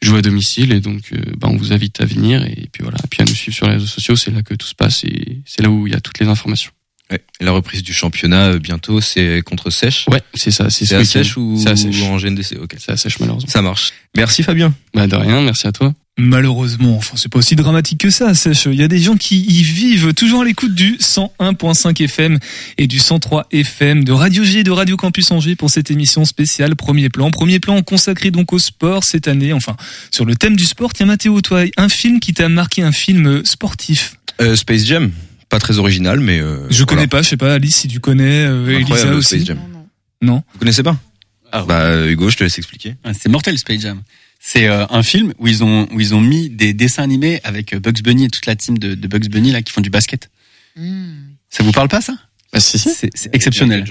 joue à domicile et donc euh, bah, on vous invite à venir et puis voilà, et puis à nous suivre sur les réseaux sociaux, c'est là que tout se passe et c'est là où il y a toutes les informations. Ouais. Et la reprise du championnat euh, bientôt, c'est contre Sèche. Ouais, c'est ça, c'est, c'est à Sèche ou, c'est à Sèche. Ou en G N D C. Ok, c'est à Sèche malheureusement. Ça marche. Merci Fabien. Bah de rien, merci à toi. Malheureusement, enfin c'est pas aussi dramatique que ça, Sèche. Il y a des gens qui y vivent, toujours à l'écoute du cent un virgule cinq F M et du cent trois F M de Radio G et de Radio Campus Angers pour cette émission spéciale Premier Plan. Premier Plan consacré donc au sport cette année, enfin sur le thème du sport. Tiens Mathéo, toi, un film qui t'a marqué, un film sportif? euh, Space Jam, pas très original mais... Euh, je connais voilà. pas, je sais pas Alice si tu connais, euh, Elisa aussi. Space Jam. Non, non. non Vous connaissez pas? ah, ouais. Bah Hugo, je te laisse expliquer. Ah, c'est mortel Space Jam. C'est un film où ils ont où ils ont mis des dessins animés avec Bugs Bunny et toute la team de, de Bugs Bunny là qui font du basket. Mmh. Ça vous parle pas ça? Bah, si, si. C'est, c'est exceptionnel.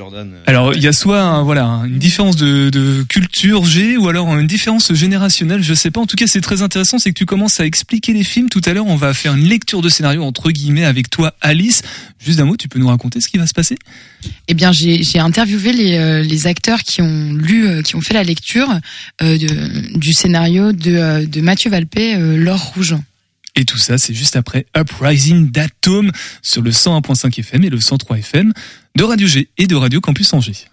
Alors il y a soit un, voilà une différence de, de culture G ou alors une différence générationnelle, je sais pas. En tout cas c'est très intéressant, c'est que tu commences à expliquer les films. Tout à l'heure on va faire une lecture de scénario entre guillemets avec toi Alice. Juste d'un mot, tu peux nous raconter ce qui va se passer? Eh bien j'ai j'ai interviewé les euh, les acteurs qui ont lu euh, qui ont fait la lecture euh, de, du scénario de euh, de Mathieu Valpé, euh, Laure Rougeant. Et tout ça, c'est juste après Uprising d'Atome sur le cent un virgule cinq F M et le cent trois F M de Radio G et de Radio Campus Angers.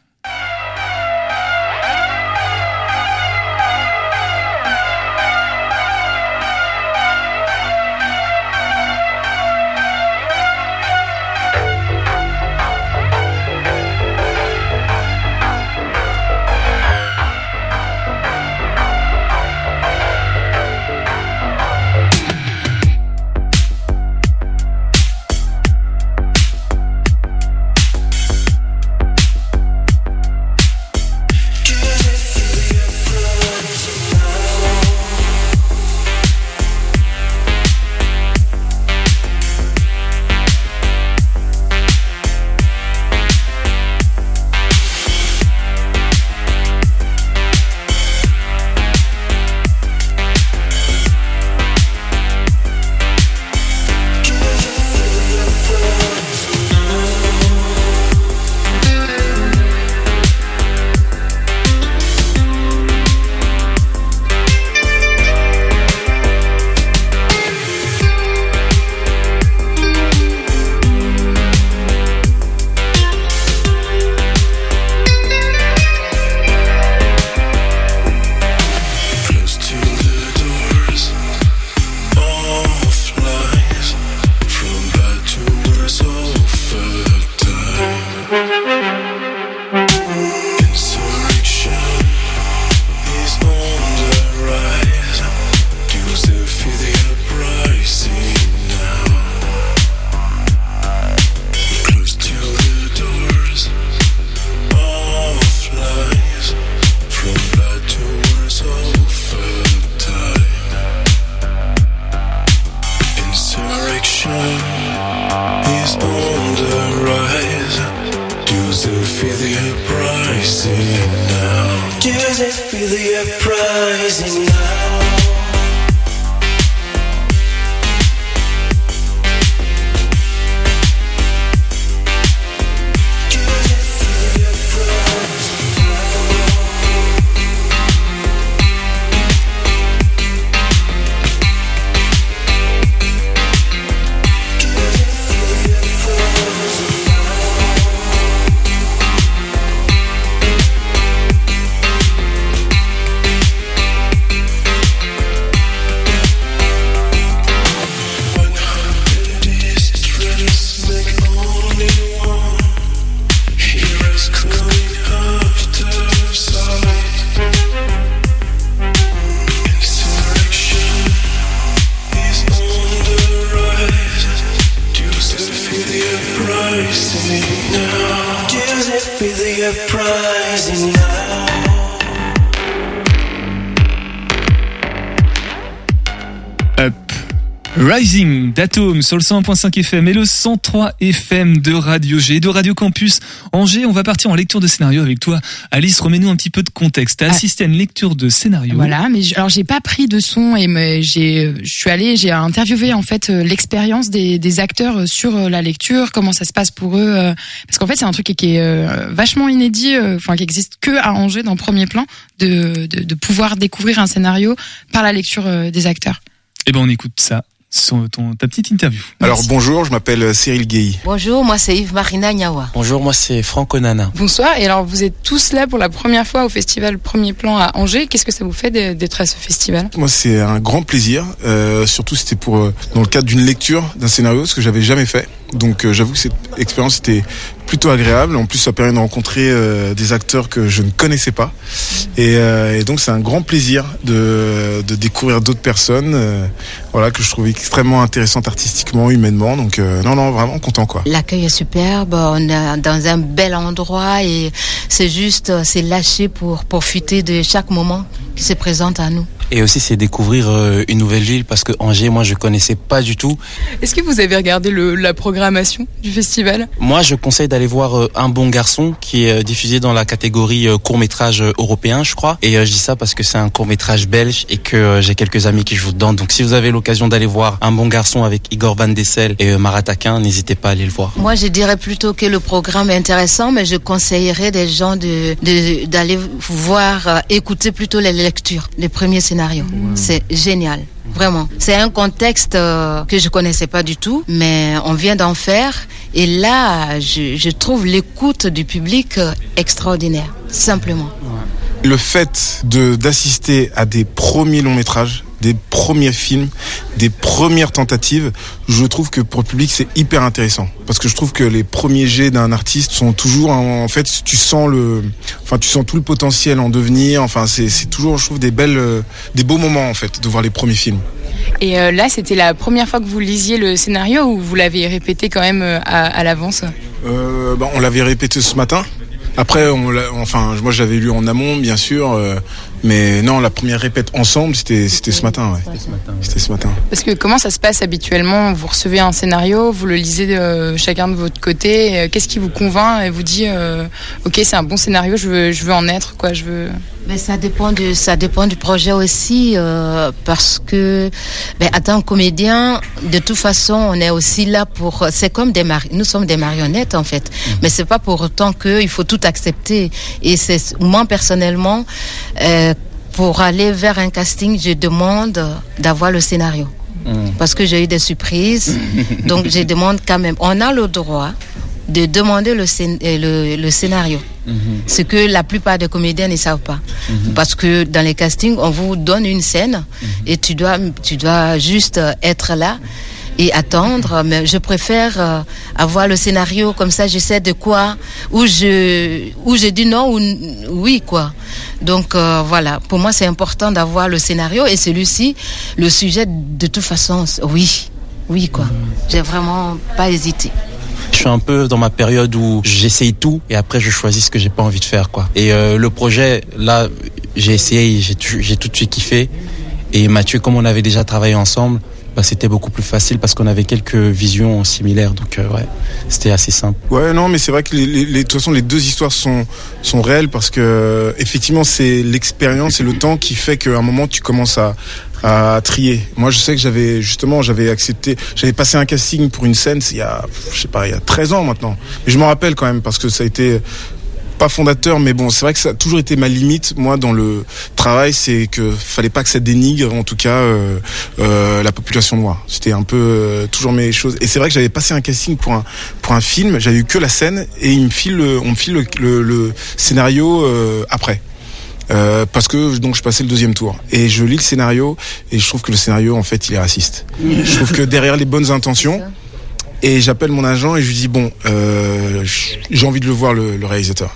Up Rising d'Atome sur le cent un virgule cinq F M et le cent trois F M de Radio G et de Radio Campus Angers. On va partir en lecture de scénario avec toi, Alice. Remets-nous un petit peu de contexte. T'as ah. assisté à une lecture de scénario. Voilà, mais je, alors j'ai pas pris de son et me, j'ai, je suis allée, j'ai interviewé en fait l'expérience des, des acteurs sur la lecture, comment ça se passe pour eux, parce qu'en fait c'est un truc qui, qui est vachement inédit, enfin qui existe que à Angers dans Premier Plan, de, de, de pouvoir découvrir un scénario par la lecture des acteurs. Eh ben on écoute ça. Son, ton, ta petite interview. Alors merci. Bonjour, je m'appelle Cyril Guéhi. Bonjour, moi c'est Yves Marina Niawa. Bonjour, moi c'est Franck Onana. Bonsoir, et alors vous êtes tous là pour la première fois au festival Premier Plan à Angers. Qu'est-ce que ça vous fait d'être à ce festival ? Moi c'est un grand plaisir, euh, surtout c'était pour euh, dans le cadre d'une lecture d'un scénario, ce que j'avais jamais fait. Donc euh, j'avoue que cette expérience était plutôt agréable. En plus, ça permet de rencontrer euh, des acteurs que je ne connaissais pas. Et, euh, et donc c'est un grand plaisir de, de découvrir d'autres personnes euh, voilà, que je trouvais extrêmement intéressantes artistiquement, humainement. Donc euh, non, non, vraiment content, quoi. L'accueil est superbe, on est dans un bel endroit et c'est juste, c'est lâché pour profiter de chaque moment qui se présente à nous. Et aussi, c'est découvrir une nouvelle ville, parce que Angers, moi, je connaissais pas du tout. Est-ce que vous avez regardé le, la programmation du festival ? Moi, je conseille d'aller voir Un bon garçon, qui est diffusé dans la catégorie court-métrage européen, je crois. Et je dis ça parce que c'est un court-métrage belge et que j'ai quelques amis qui jouent dedans. Donc, si vous avez l'occasion d'aller voir Un bon garçon avec Igor Van Dessel et Marat Akin, n'hésitez pas à aller le voir. Moi, je dirais plutôt que le programme est intéressant, mais je conseillerais des gens de, de, d'aller voir, écouter plutôt les lectures, les premiers scénarios. Wow. C'est génial, vraiment. C'est un contexte euh, que je connaissais pas du tout, mais on vient d'en faire. Et là, je, je trouve l'écoute du public extraordinaire, simplement. Le fait de, d'assister à des premiers longs métrages, des premiers films, des premières tentatives, je trouve que pour le public c'est hyper intéressant, parce que je trouve que les premiers jets d'un artiste sont toujours en, en fait tu sens le enfin tu sens tout le potentiel en devenir, enfin c'est c'est toujours, je trouve, des belles des beaux moments en fait de voir les premiers films. Et euh, là c'était la première fois que vous lisiez le scénario, ou vous l'avez répété quand même à, à l'avance? euh, bah, on l'avait répété ce matin. Après, on l'a, enfin, moi je l'avais lu en amont, bien sûr, euh, mais non, la première répète ensemble, c'était, c'était ce matin, ouais. C'était ce matin. C'était ce matin. Parce que comment ça se passe habituellement ? Vous recevez un scénario, vous le lisez euh, chacun de votre côté. Euh, qu'est-ce qui vous convainc et vous dit, euh, ok, c'est un bon scénario, je veux, je veux en être, quoi, je veux. Mais ça dépend du, ça dépend du projet aussi, euh, parce que, ben, en tant que comédien, de toute façon, on est aussi là pour. C'est comme des mari, nous sommes des marionnettes en fait, mmh. mais c'est pas pour autant que il faut tout accepter. Et c'est moi personnellement, euh, pour aller vers un casting, je demande d'avoir le scénario, mmh. parce que j'ai eu des surprises. Donc je demande quand même. On a le droit de demander le, scén- le, le scénario. Mm-hmm. Ce que la plupart des comédiens ne savent pas. Mm-hmm. Parce que dans les castings, on vous donne une scène mm-hmm. et tu dois, tu dois juste être là et attendre. Mais je préfère avoir le scénario, comme ça je sais de quoi, où je, où je dis non ou oui, quoi. Donc euh, voilà, pour moi c'est important d'avoir le scénario, et celui-ci, le sujet de toute façon, oui, oui, quoi. J'ai vraiment pas hésité. Je suis un peu dans ma période où j'essaye tout et après je choisis ce que j'ai pas envie de faire, quoi. Et euh, le projet, là, j'ai essayé, j'ai, j'ai tout de suite kiffé. Et Mathieu, comme on avait déjà travaillé ensemble, bah, c'était beaucoup plus facile parce qu'on avait quelques visions similaires. Donc euh, ouais, c'était assez simple. Ouais, non, mais c'est vrai que les, les, les, de toute façon les deux histoires sont sont réelles, parce que euh, effectivement c'est l'expérience et le temps qui fait qu'à un moment tu commences à à trier. Moi, je sais que j'avais justement, j'avais accepté, j'avais passé un casting pour une scène il y a, je sais pas, il y a treize ans maintenant. Mais je m'en rappelle quand même, parce que ça a été pas fondateur, mais bon, c'est vrai que ça a toujours été ma limite, moi, dans le travail, c'est que fallait pas que ça dénigre, en tout cas, euh, euh, la population noire. C'était un peu euh, toujours mes choses. Et c'est vrai que j'avais passé un casting pour un pour un film, j'avais eu que la scène et il me file, on me file le, le, le scénario euh, après. Euh, parce que donc je passais le deuxième tour et je lis le scénario et je trouve que le scénario en fait il est raciste. Je trouve que derrière les bonnes intentions, et j'appelle mon agent et je lui dis bon euh, j'ai envie de le voir le, le réalisateur.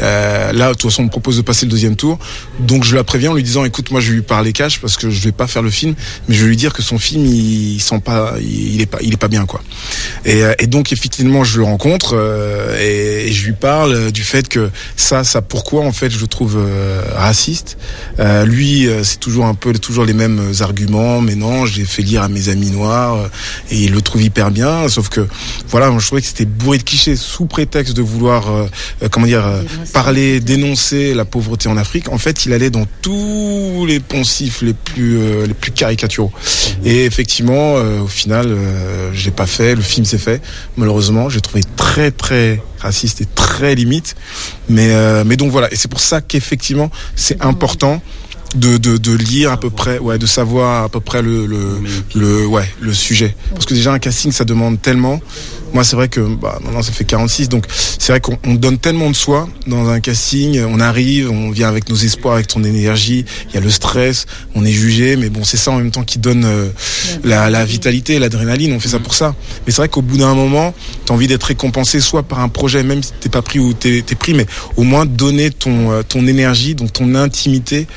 Euh, là, de toute façon, on me propose de passer le deuxième tour. Donc, je la préviens en lui disant, écoute, moi, je vais lui parler cash parce que je vais pas faire le film, mais je vais lui dire que son film, il, il sent pas, il, il est pas, il est pas bien, quoi. Et, et donc, effectivement, je le rencontre euh, et, et je lui parle du fait que ça, ça, pourquoi en fait, je le trouve euh, raciste. Euh, lui, euh, c'est toujours un peu, toujours les mêmes arguments. Mais non, j'ai fait lire à mes amis noirs euh, et il le trouve hyper bien. Sauf que, voilà, moi, je trouvais que c'était bourré de clichés sous prétexte de vouloir, euh, euh, comment dire. Euh, parler, dénoncer la pauvreté en Afrique. En fait, il allait dans tous les poncifs les plus euh, les plus caricaturaux. Et effectivement, euh, au final, euh, je l'ai pas fait. Le film s'est fait. Malheureusement, j'ai trouvé très très raciste et très limite. Mais euh, mais donc voilà. Et c'est pour ça qu'effectivement, c'est important de de de lire à peu près, ouais, de savoir à peu près le le le ouais le sujet. Parce que déjà un casting, ça demande tellement. Moi, c'est vrai que bah, maintenant, ça fait quarante-six, donc c'est vrai qu'on on donne tellement de soi dans un casting. On arrive, on vient avec nos espoirs, avec ton énergie. Il y a le stress, on est jugé, mais bon, c'est ça en même temps qui donne euh, la, la vitalité, l'adrénaline. On fait ça pour ça. Mais c'est vrai qu'au bout d'un moment, t'as envie d'être récompensé, soit par un projet, même si t'es pas pris ou t'es, t'es pris, mais au moins donner ton euh, ton énergie, donc ton intimité,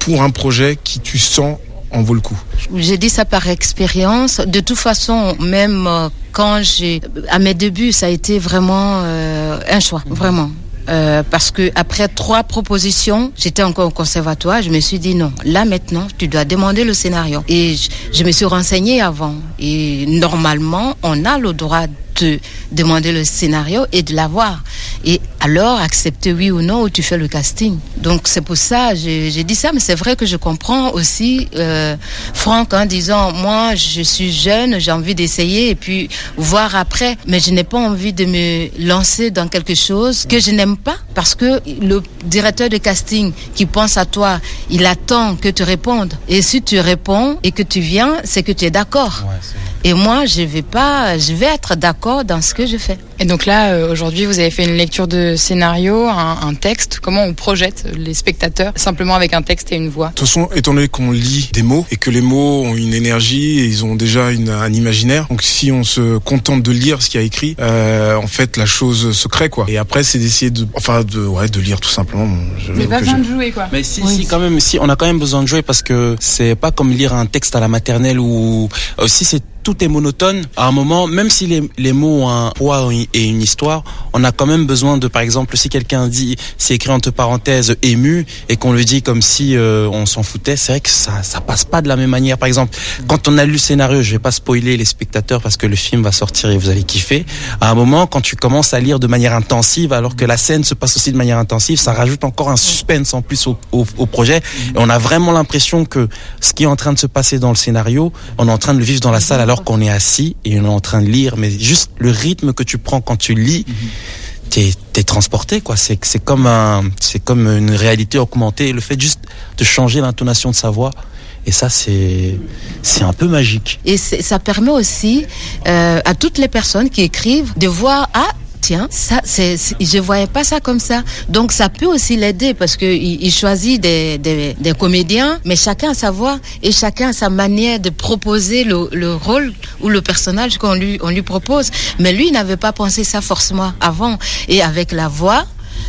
pour un projet qui tu sens en vaut le coup. J'ai dit ça par expérience. De toute façon, même quand j'ai... À mes débuts, ça a été vraiment euh, un choix, vraiment. Euh, parce que après trois propositions, j'étais encore au conservatoire, je me suis dit non, là maintenant, tu dois demander le scénario. Et je, je me suis renseignée avant. Et normalement, on a le droit de demander le scénario et de l'avoir. Et alors, accepter oui ou non, ou tu fais le casting. Donc, c'est pour ça, j'ai, j'ai dit ça, mais c'est vrai que je comprends aussi euh, Franck en hein, disant, moi, je suis jeune, j'ai envie d'essayer et puis voir après. Mais je n'ai pas envie de me lancer dans quelque chose que je n'aime pas parce que le directeur de casting qui pense à toi, il attend que tu répondes. Et si tu réponds et que tu viens, c'est que tu es d'accord. Ouais, c'est... Et moi, je vais pas, je vais être d'accord dans ce que je fais. Et donc là, aujourd'hui, vous avez fait une lecture de scénario, un, un texte. Comment on projette les spectateurs simplement avec un texte et une voix? De toute façon, étant donné qu'on lit des mots et que les mots ont une énergie et ils ont déjà une, un imaginaire, donc si on se contente de lire ce qu'il y a écrit, euh, en fait, la chose se crée, quoi. Et après, c'est d'essayer de, enfin, de, ouais, de lire tout simplement. Je, Mais pas besoin je... de jouer, quoi. Mais si, oui. si, quand même, si, on a quand même besoin de jouer parce que c'est pas comme lire un texte à la maternelle ou si c'est tout est monotone. À un moment, même si les, les mots ont un poids et une histoire, on a quand même besoin de, par exemple, si quelqu'un dit, c'est écrit entre parenthèses ému et qu'on le dit comme si euh, on s'en foutait, c'est vrai que ça ça passe pas de la même manière. Par exemple, quand on a lu le scénario, je vais pas spoiler les spectateurs parce que le film va sortir et vous allez kiffer. À un moment, quand tu commences à lire de manière intensive, alors que la scène se passe aussi de manière intensive, ça rajoute encore un suspense en plus au, au, au projet. Et on a vraiment l'impression que ce qui est en train de se passer dans le scénario, on est en train de le vivre dans la salle. Alors Alors qu'on est assis et on est en train de lire, mais juste le rythme que tu prends quand tu lis, mm-hmm. t'es, t'es transporté, quoi. C'est, c'est comme un, c'est comme une réalité augmentée. Le fait juste de changer l'intonation de sa voix. Et ça, c'est, c'est un peu magique. Et ça permet aussi euh, à toutes les personnes qui écrivent de voir à tiens, ça, c'est, c'est, je voyais pas ça comme ça. Donc, ça peut aussi l'aider parce que il, il choisit des, des, des comédiens, mais chacun a sa voix et chacun a sa manière de proposer le, le rôle ou le personnage qu'on lui, on lui propose. Mais lui, il n'avait pas pensé ça forcément avant. Et avec la voix,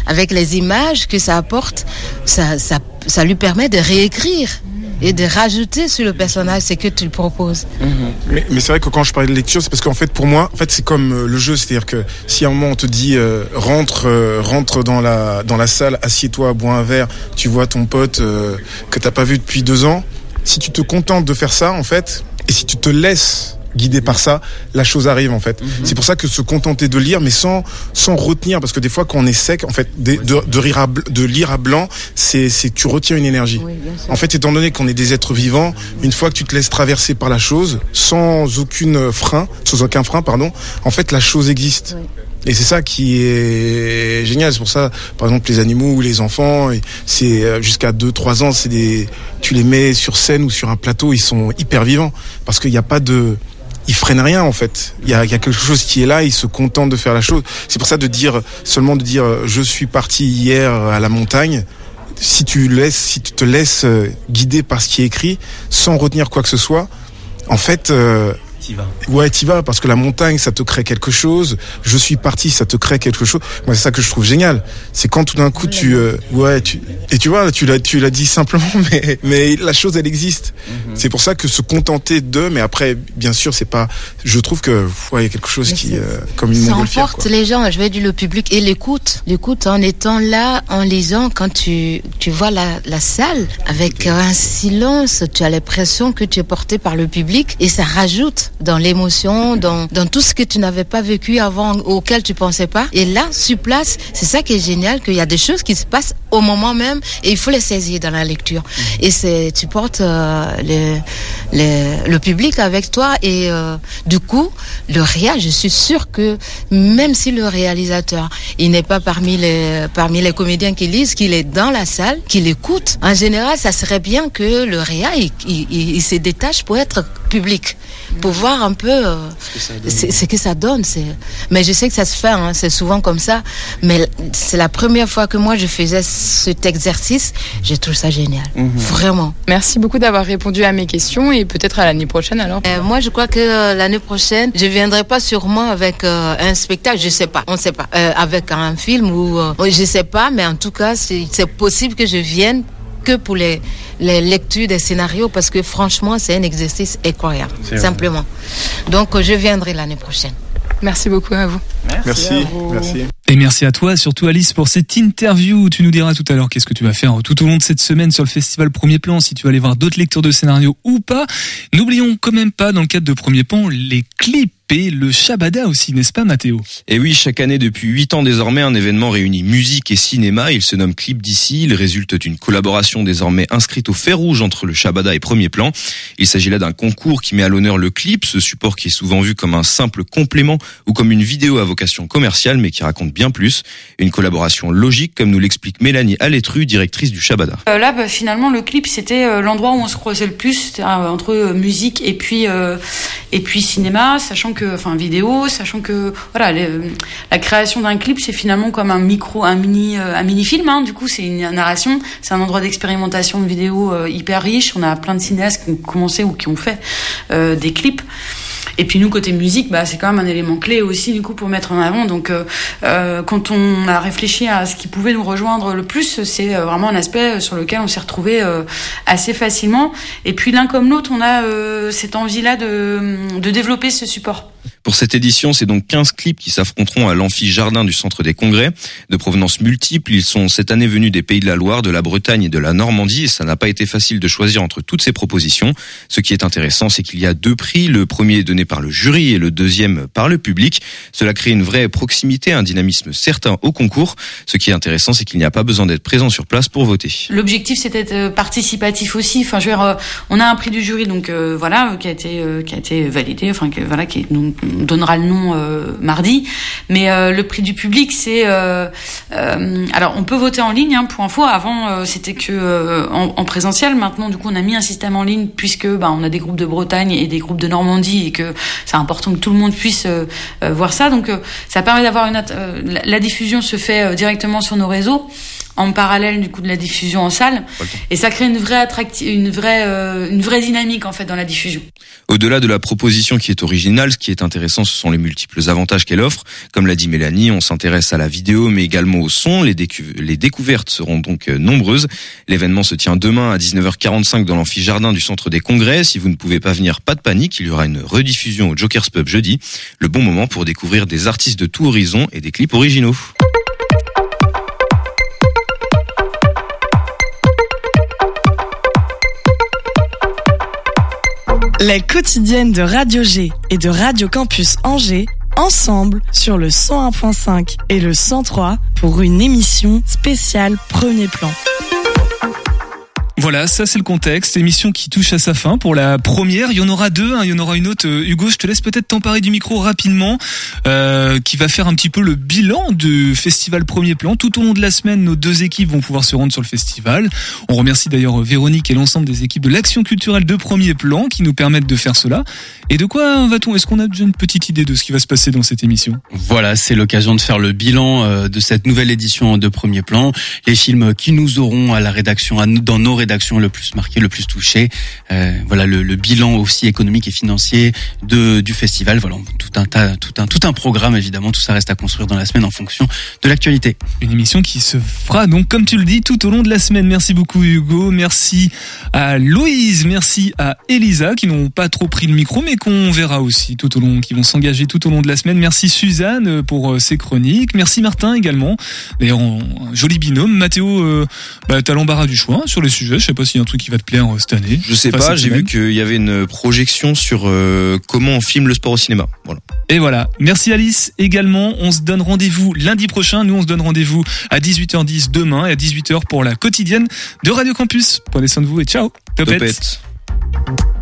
avec les images que ça apporte, ça, ça, ça lui permet de réécrire et de rajouter sur le personnage ce que tu proposes. Mmh. Mais, mais c'est vrai que quand je parlais de lecture, c'est parce qu'en fait, pour moi, en fait, c'est comme le jeu, c'est-à-dire que si à un moment on te dit euh, rentre, euh, rentre dans la dans la salle, assieds-toi, bois un verre, tu vois ton pote euh, que t'as pas vu depuis deux ans. Si tu te contentes de faire ça, en fait, et si tu te laisses guidé par ça, la chose arrive en fait. Mm-hmm. C'est pour ça que se contenter de lire, mais sans sans retenir, parce que des fois quand on est sec, en fait, de de, de, rire à, de lire à blanc, c'est c'est tu retiens une énergie. Oui, en fait, étant donné qu'on est des êtres vivants, une fois que tu te laisses traverser par la chose, sans aucune frein, sans aucun frein, pardon, en fait, la chose existe. Oui. Et c'est ça qui est génial. C'est pour ça, par exemple, les animaux ou les enfants, c'est jusqu'à deux trois ans, c'est des, tu les mets sur scène ou sur un plateau, ils sont hyper vivants, parce qu'il n'y a pas de il freine rien en fait. Il y a, il y a quelque chose qui est là. Il se contente de faire la chose. C'est pour ça de dire seulement de dire je suis parti hier à la montagne. Si tu laisses, si tu te laisses guider par ce qui est écrit, sans retenir quoi que ce soit, en fait, euh, t'y vas. Ouais, t'y vas, parce que la montagne, ça te crée quelque chose. Je suis parti, ça te crée quelque chose. Moi, c'est ça que je trouve génial. C'est quand tout d'un coup, tu... Euh, ouais, tu, et tu vois, tu l'as, tu l'as dit simplement, mais, mais la chose, elle existe. Mm-hmm. C'est pour ça que se contenter d'eux, mais après, bien sûr, c'est pas... Je trouve que, ouais, il y a quelque chose mais qui... Euh, comme une montgolfière, quoi. Ça emporte les gens, je vais dire le public, et l'écoute. L'écoute en étant là, en lisant, quand tu, tu vois la, la salle, avec un silence, tu as l'impression que tu es porté par le public, et ça rajoute dans l'émotion, dans, dans tout ce que tu n'avais pas vécu avant, auquel tu pensais pas. Et là, sur place, c'est ça qui est génial, qu'il y a des choses qui se passent au moment même, et il faut les saisir dans la lecture. Et c'est, tu portes euh, le, le, le public avec toi, et euh, du coup, le réel, je suis sûre que, même si le réalisateur, il n'est pas parmi les, parmi les comédiens qui lisent, qu'il est dans la salle, qu'il écoute, en général, ça serait bien que le réel, il, il, il, il se détache pour être public, pour voir un peu euh, ce, que ce que ça donne. C'est... Mais je sais que ça se fait, hein, c'est souvent comme ça. Mais c'est la première fois que moi je faisais cet exercice. Je trouve ça génial, mmh. vraiment. Merci beaucoup d'avoir répondu à mes questions et peut-être à l'année prochaine alors. Euh, moi je crois que euh, l'année prochaine, je viendrai pas sûrement avec euh, un spectacle, je sais pas, on sait pas, euh, avec un film ou euh, je sais pas, mais en tout cas c'est, c'est possible que je vienne que pour les, les lectures des scénarios, parce que franchement c'est un exercice incroyable, c'est simplement. Vrai. Donc je viendrai l'année prochaine. Merci beaucoup à vous. Merci. Merci. À vous. Merci. Et merci à toi, surtout Alice, pour cette interview. Tu nous diras tout à l'heure qu'est-ce que tu vas faire tout au long de cette semaine sur le festival Premier Plan, si tu vas aller voir d'autres lecteurs de scénarios ou pas. N'oublions quand même pas, dans le cadre de Premier Plan, les clips et le Chabada aussi, n'est-ce pas Mathéo ? Et oui, chaque année depuis huit ans désormais, un événement réunit musique et cinéma. Il se nomme Clip d'ici. Il résulte d'une collaboration désormais inscrite au fer rouge entre le Chabada et Premier Plan. Il s'agit là d'un concours qui met à l'honneur le clip, ce support qui est souvent vu comme un simple complément ou comme une vidéo à vocation commerciale, mais qui raconte bien plus. Une collaboration logique, comme nous l'explique Mélanie Alétru, directrice du Chabada. Euh, là, bah, finalement, le clip, c'était l'endroit où on se croisait le plus, euh, entre musique et puis, euh, et puis cinéma, sachant que enfin vidéo, sachant que voilà les, la création d'un clip c'est finalement comme un micro, un mini, un mini film. Hein. Du coup c'est une narration, c'est un endroit d'expérimentation de vidéo euh, hyper riche. On a plein de cinéastes qui ont commencé ou qui ont fait euh, des clips. Et puis nous côté musique, bah c'est quand même un élément clé aussi du coup pour mettre en avant. Donc euh, quand on a réfléchi à ce qui pouvait nous rejoindre le plus, c'est vraiment un aspect sur lequel on s'est retrouvé euh, assez facilement. Et puis l'un comme l'autre, on a euh, cette envie-là de, de développer ce support. Pour cette édition, c'est donc quinze clips qui s'affronteront à l'amphi jardin du centre des congrès. De provenance multiple, ils sont cette année venus des Pays de la Loire, de la Bretagne et de la Normandie, et ça n'a pas été facile de choisir entre toutes ces propositions. Ce qui est intéressant, c'est qu'il y a deux prix. Le premier est donné par le jury et le deuxième par le public. Cela crée une vraie proximité, un dynamisme certain au concours. Ce qui est intéressant, c'est qu'il n'y a pas besoin d'être présent sur place pour voter. L'objectif, c'est d'être participatif aussi. Enfin, je veux dire, on a un prix du jury, donc euh, voilà, qui a été euh, qui a été validé, enfin que, voilà, qui est donc on donnera le nom euh, mardi, mais euh, le prix du public c'est euh, euh, alors on peut voter en ligne hein, pour info. Avant euh, c'était que euh, en, en présentiel. Maintenant du coup on a mis un système en ligne puisque bah, on a des groupes de Bretagne et des groupes de Normandie et que c'est important que tout le monde puisse euh, euh, voir ça. Donc euh, ça permet d'avoir une at- euh, la, la diffusion se fait euh, directement sur nos réseaux en parallèle du coup de la diffusion en salle, et ça crée une vraie attracti- une vraie euh, une vraie dynamique en fait dans la diffusion. Au-delà de la proposition qui est originale, ce qui est intéressant, ce sont les multiples avantages qu'elle offre. Comme l'a dit Mélanie, on s'intéresse à la vidéo mais également au son. Les, décu- les découvertes seront donc nombreuses. L'événement se tient demain à dix-neuf heures quarante-cinq dans l'amphi jardin du centre des congrès. Si vous ne pouvez pas venir, pas de panique, il y aura une rediffusion au Joker's Pub jeudi. Le bon moment pour découvrir des artistes de tout horizon et des clips originaux. Les quotidiennes de Radio G et de Radio Campus Angers, ensemble sur le cent un virgule cinq et le cent trois pour une émission spéciale Premier Plan. Voilà, ça c'est le contexte, émission qui touche à sa fin pour la première. Il y en aura deux, hein, il y en aura une autre. Euh, Hugo, je te laisse peut-être t'emparer du micro rapidement, euh, qui va faire un petit peu le bilan du festival Premier Plan. Tout au long de la semaine, nos deux équipes vont pouvoir se rendre sur le festival. On remercie d'ailleurs Véronique et l'ensemble des équipes de l'action culturelle de Premier Plan qui nous permettent de faire cela. Et de quoi va-t-on ? Est-ce qu'on a déjà une petite idée de ce qui va se passer dans cette émission ? Voilà, c'est l'occasion de faire le bilan de cette nouvelle édition de Premier Plan. Les films qui nous auront à la rédaction, dans nos rédactions, rédaction le plus marqué, le plus touché. Euh, voilà le, le bilan aussi économique et financier de du festival. Voilà tout un tas, tout un tout un programme évidemment. Tout ça reste à construire dans la semaine en fonction de l'actualité. Une émission qui se fera donc comme tu le dis tout au long de la semaine. Merci beaucoup Hugo. Merci à Louise. Merci à Elisa qui n'ont pas trop pris le micro mais qu'on verra aussi tout au long, qui vont s'engager tout au long de la semaine. Merci Suzanne pour ses chroniques. Merci Martin également. D'ailleurs un joli binôme. Mathéo, euh, bah, t'as l'embarras du choix sur les sujets. Je sais pas s'il y a un truc qui va te plaire euh, cette année. Je sais pas. pas j'ai vu qu'il y avait une projection sur euh, comment on filme le sport au cinéma. Voilà. Et voilà. Merci Alice également. On se donne rendez-vous lundi prochain. Nous on se donne rendez-vous à dix-huit heures dix demain et à dix-huit heures pour la quotidienne de Radio Campus. Prenez soin de vous et ciao. Topette. Topette.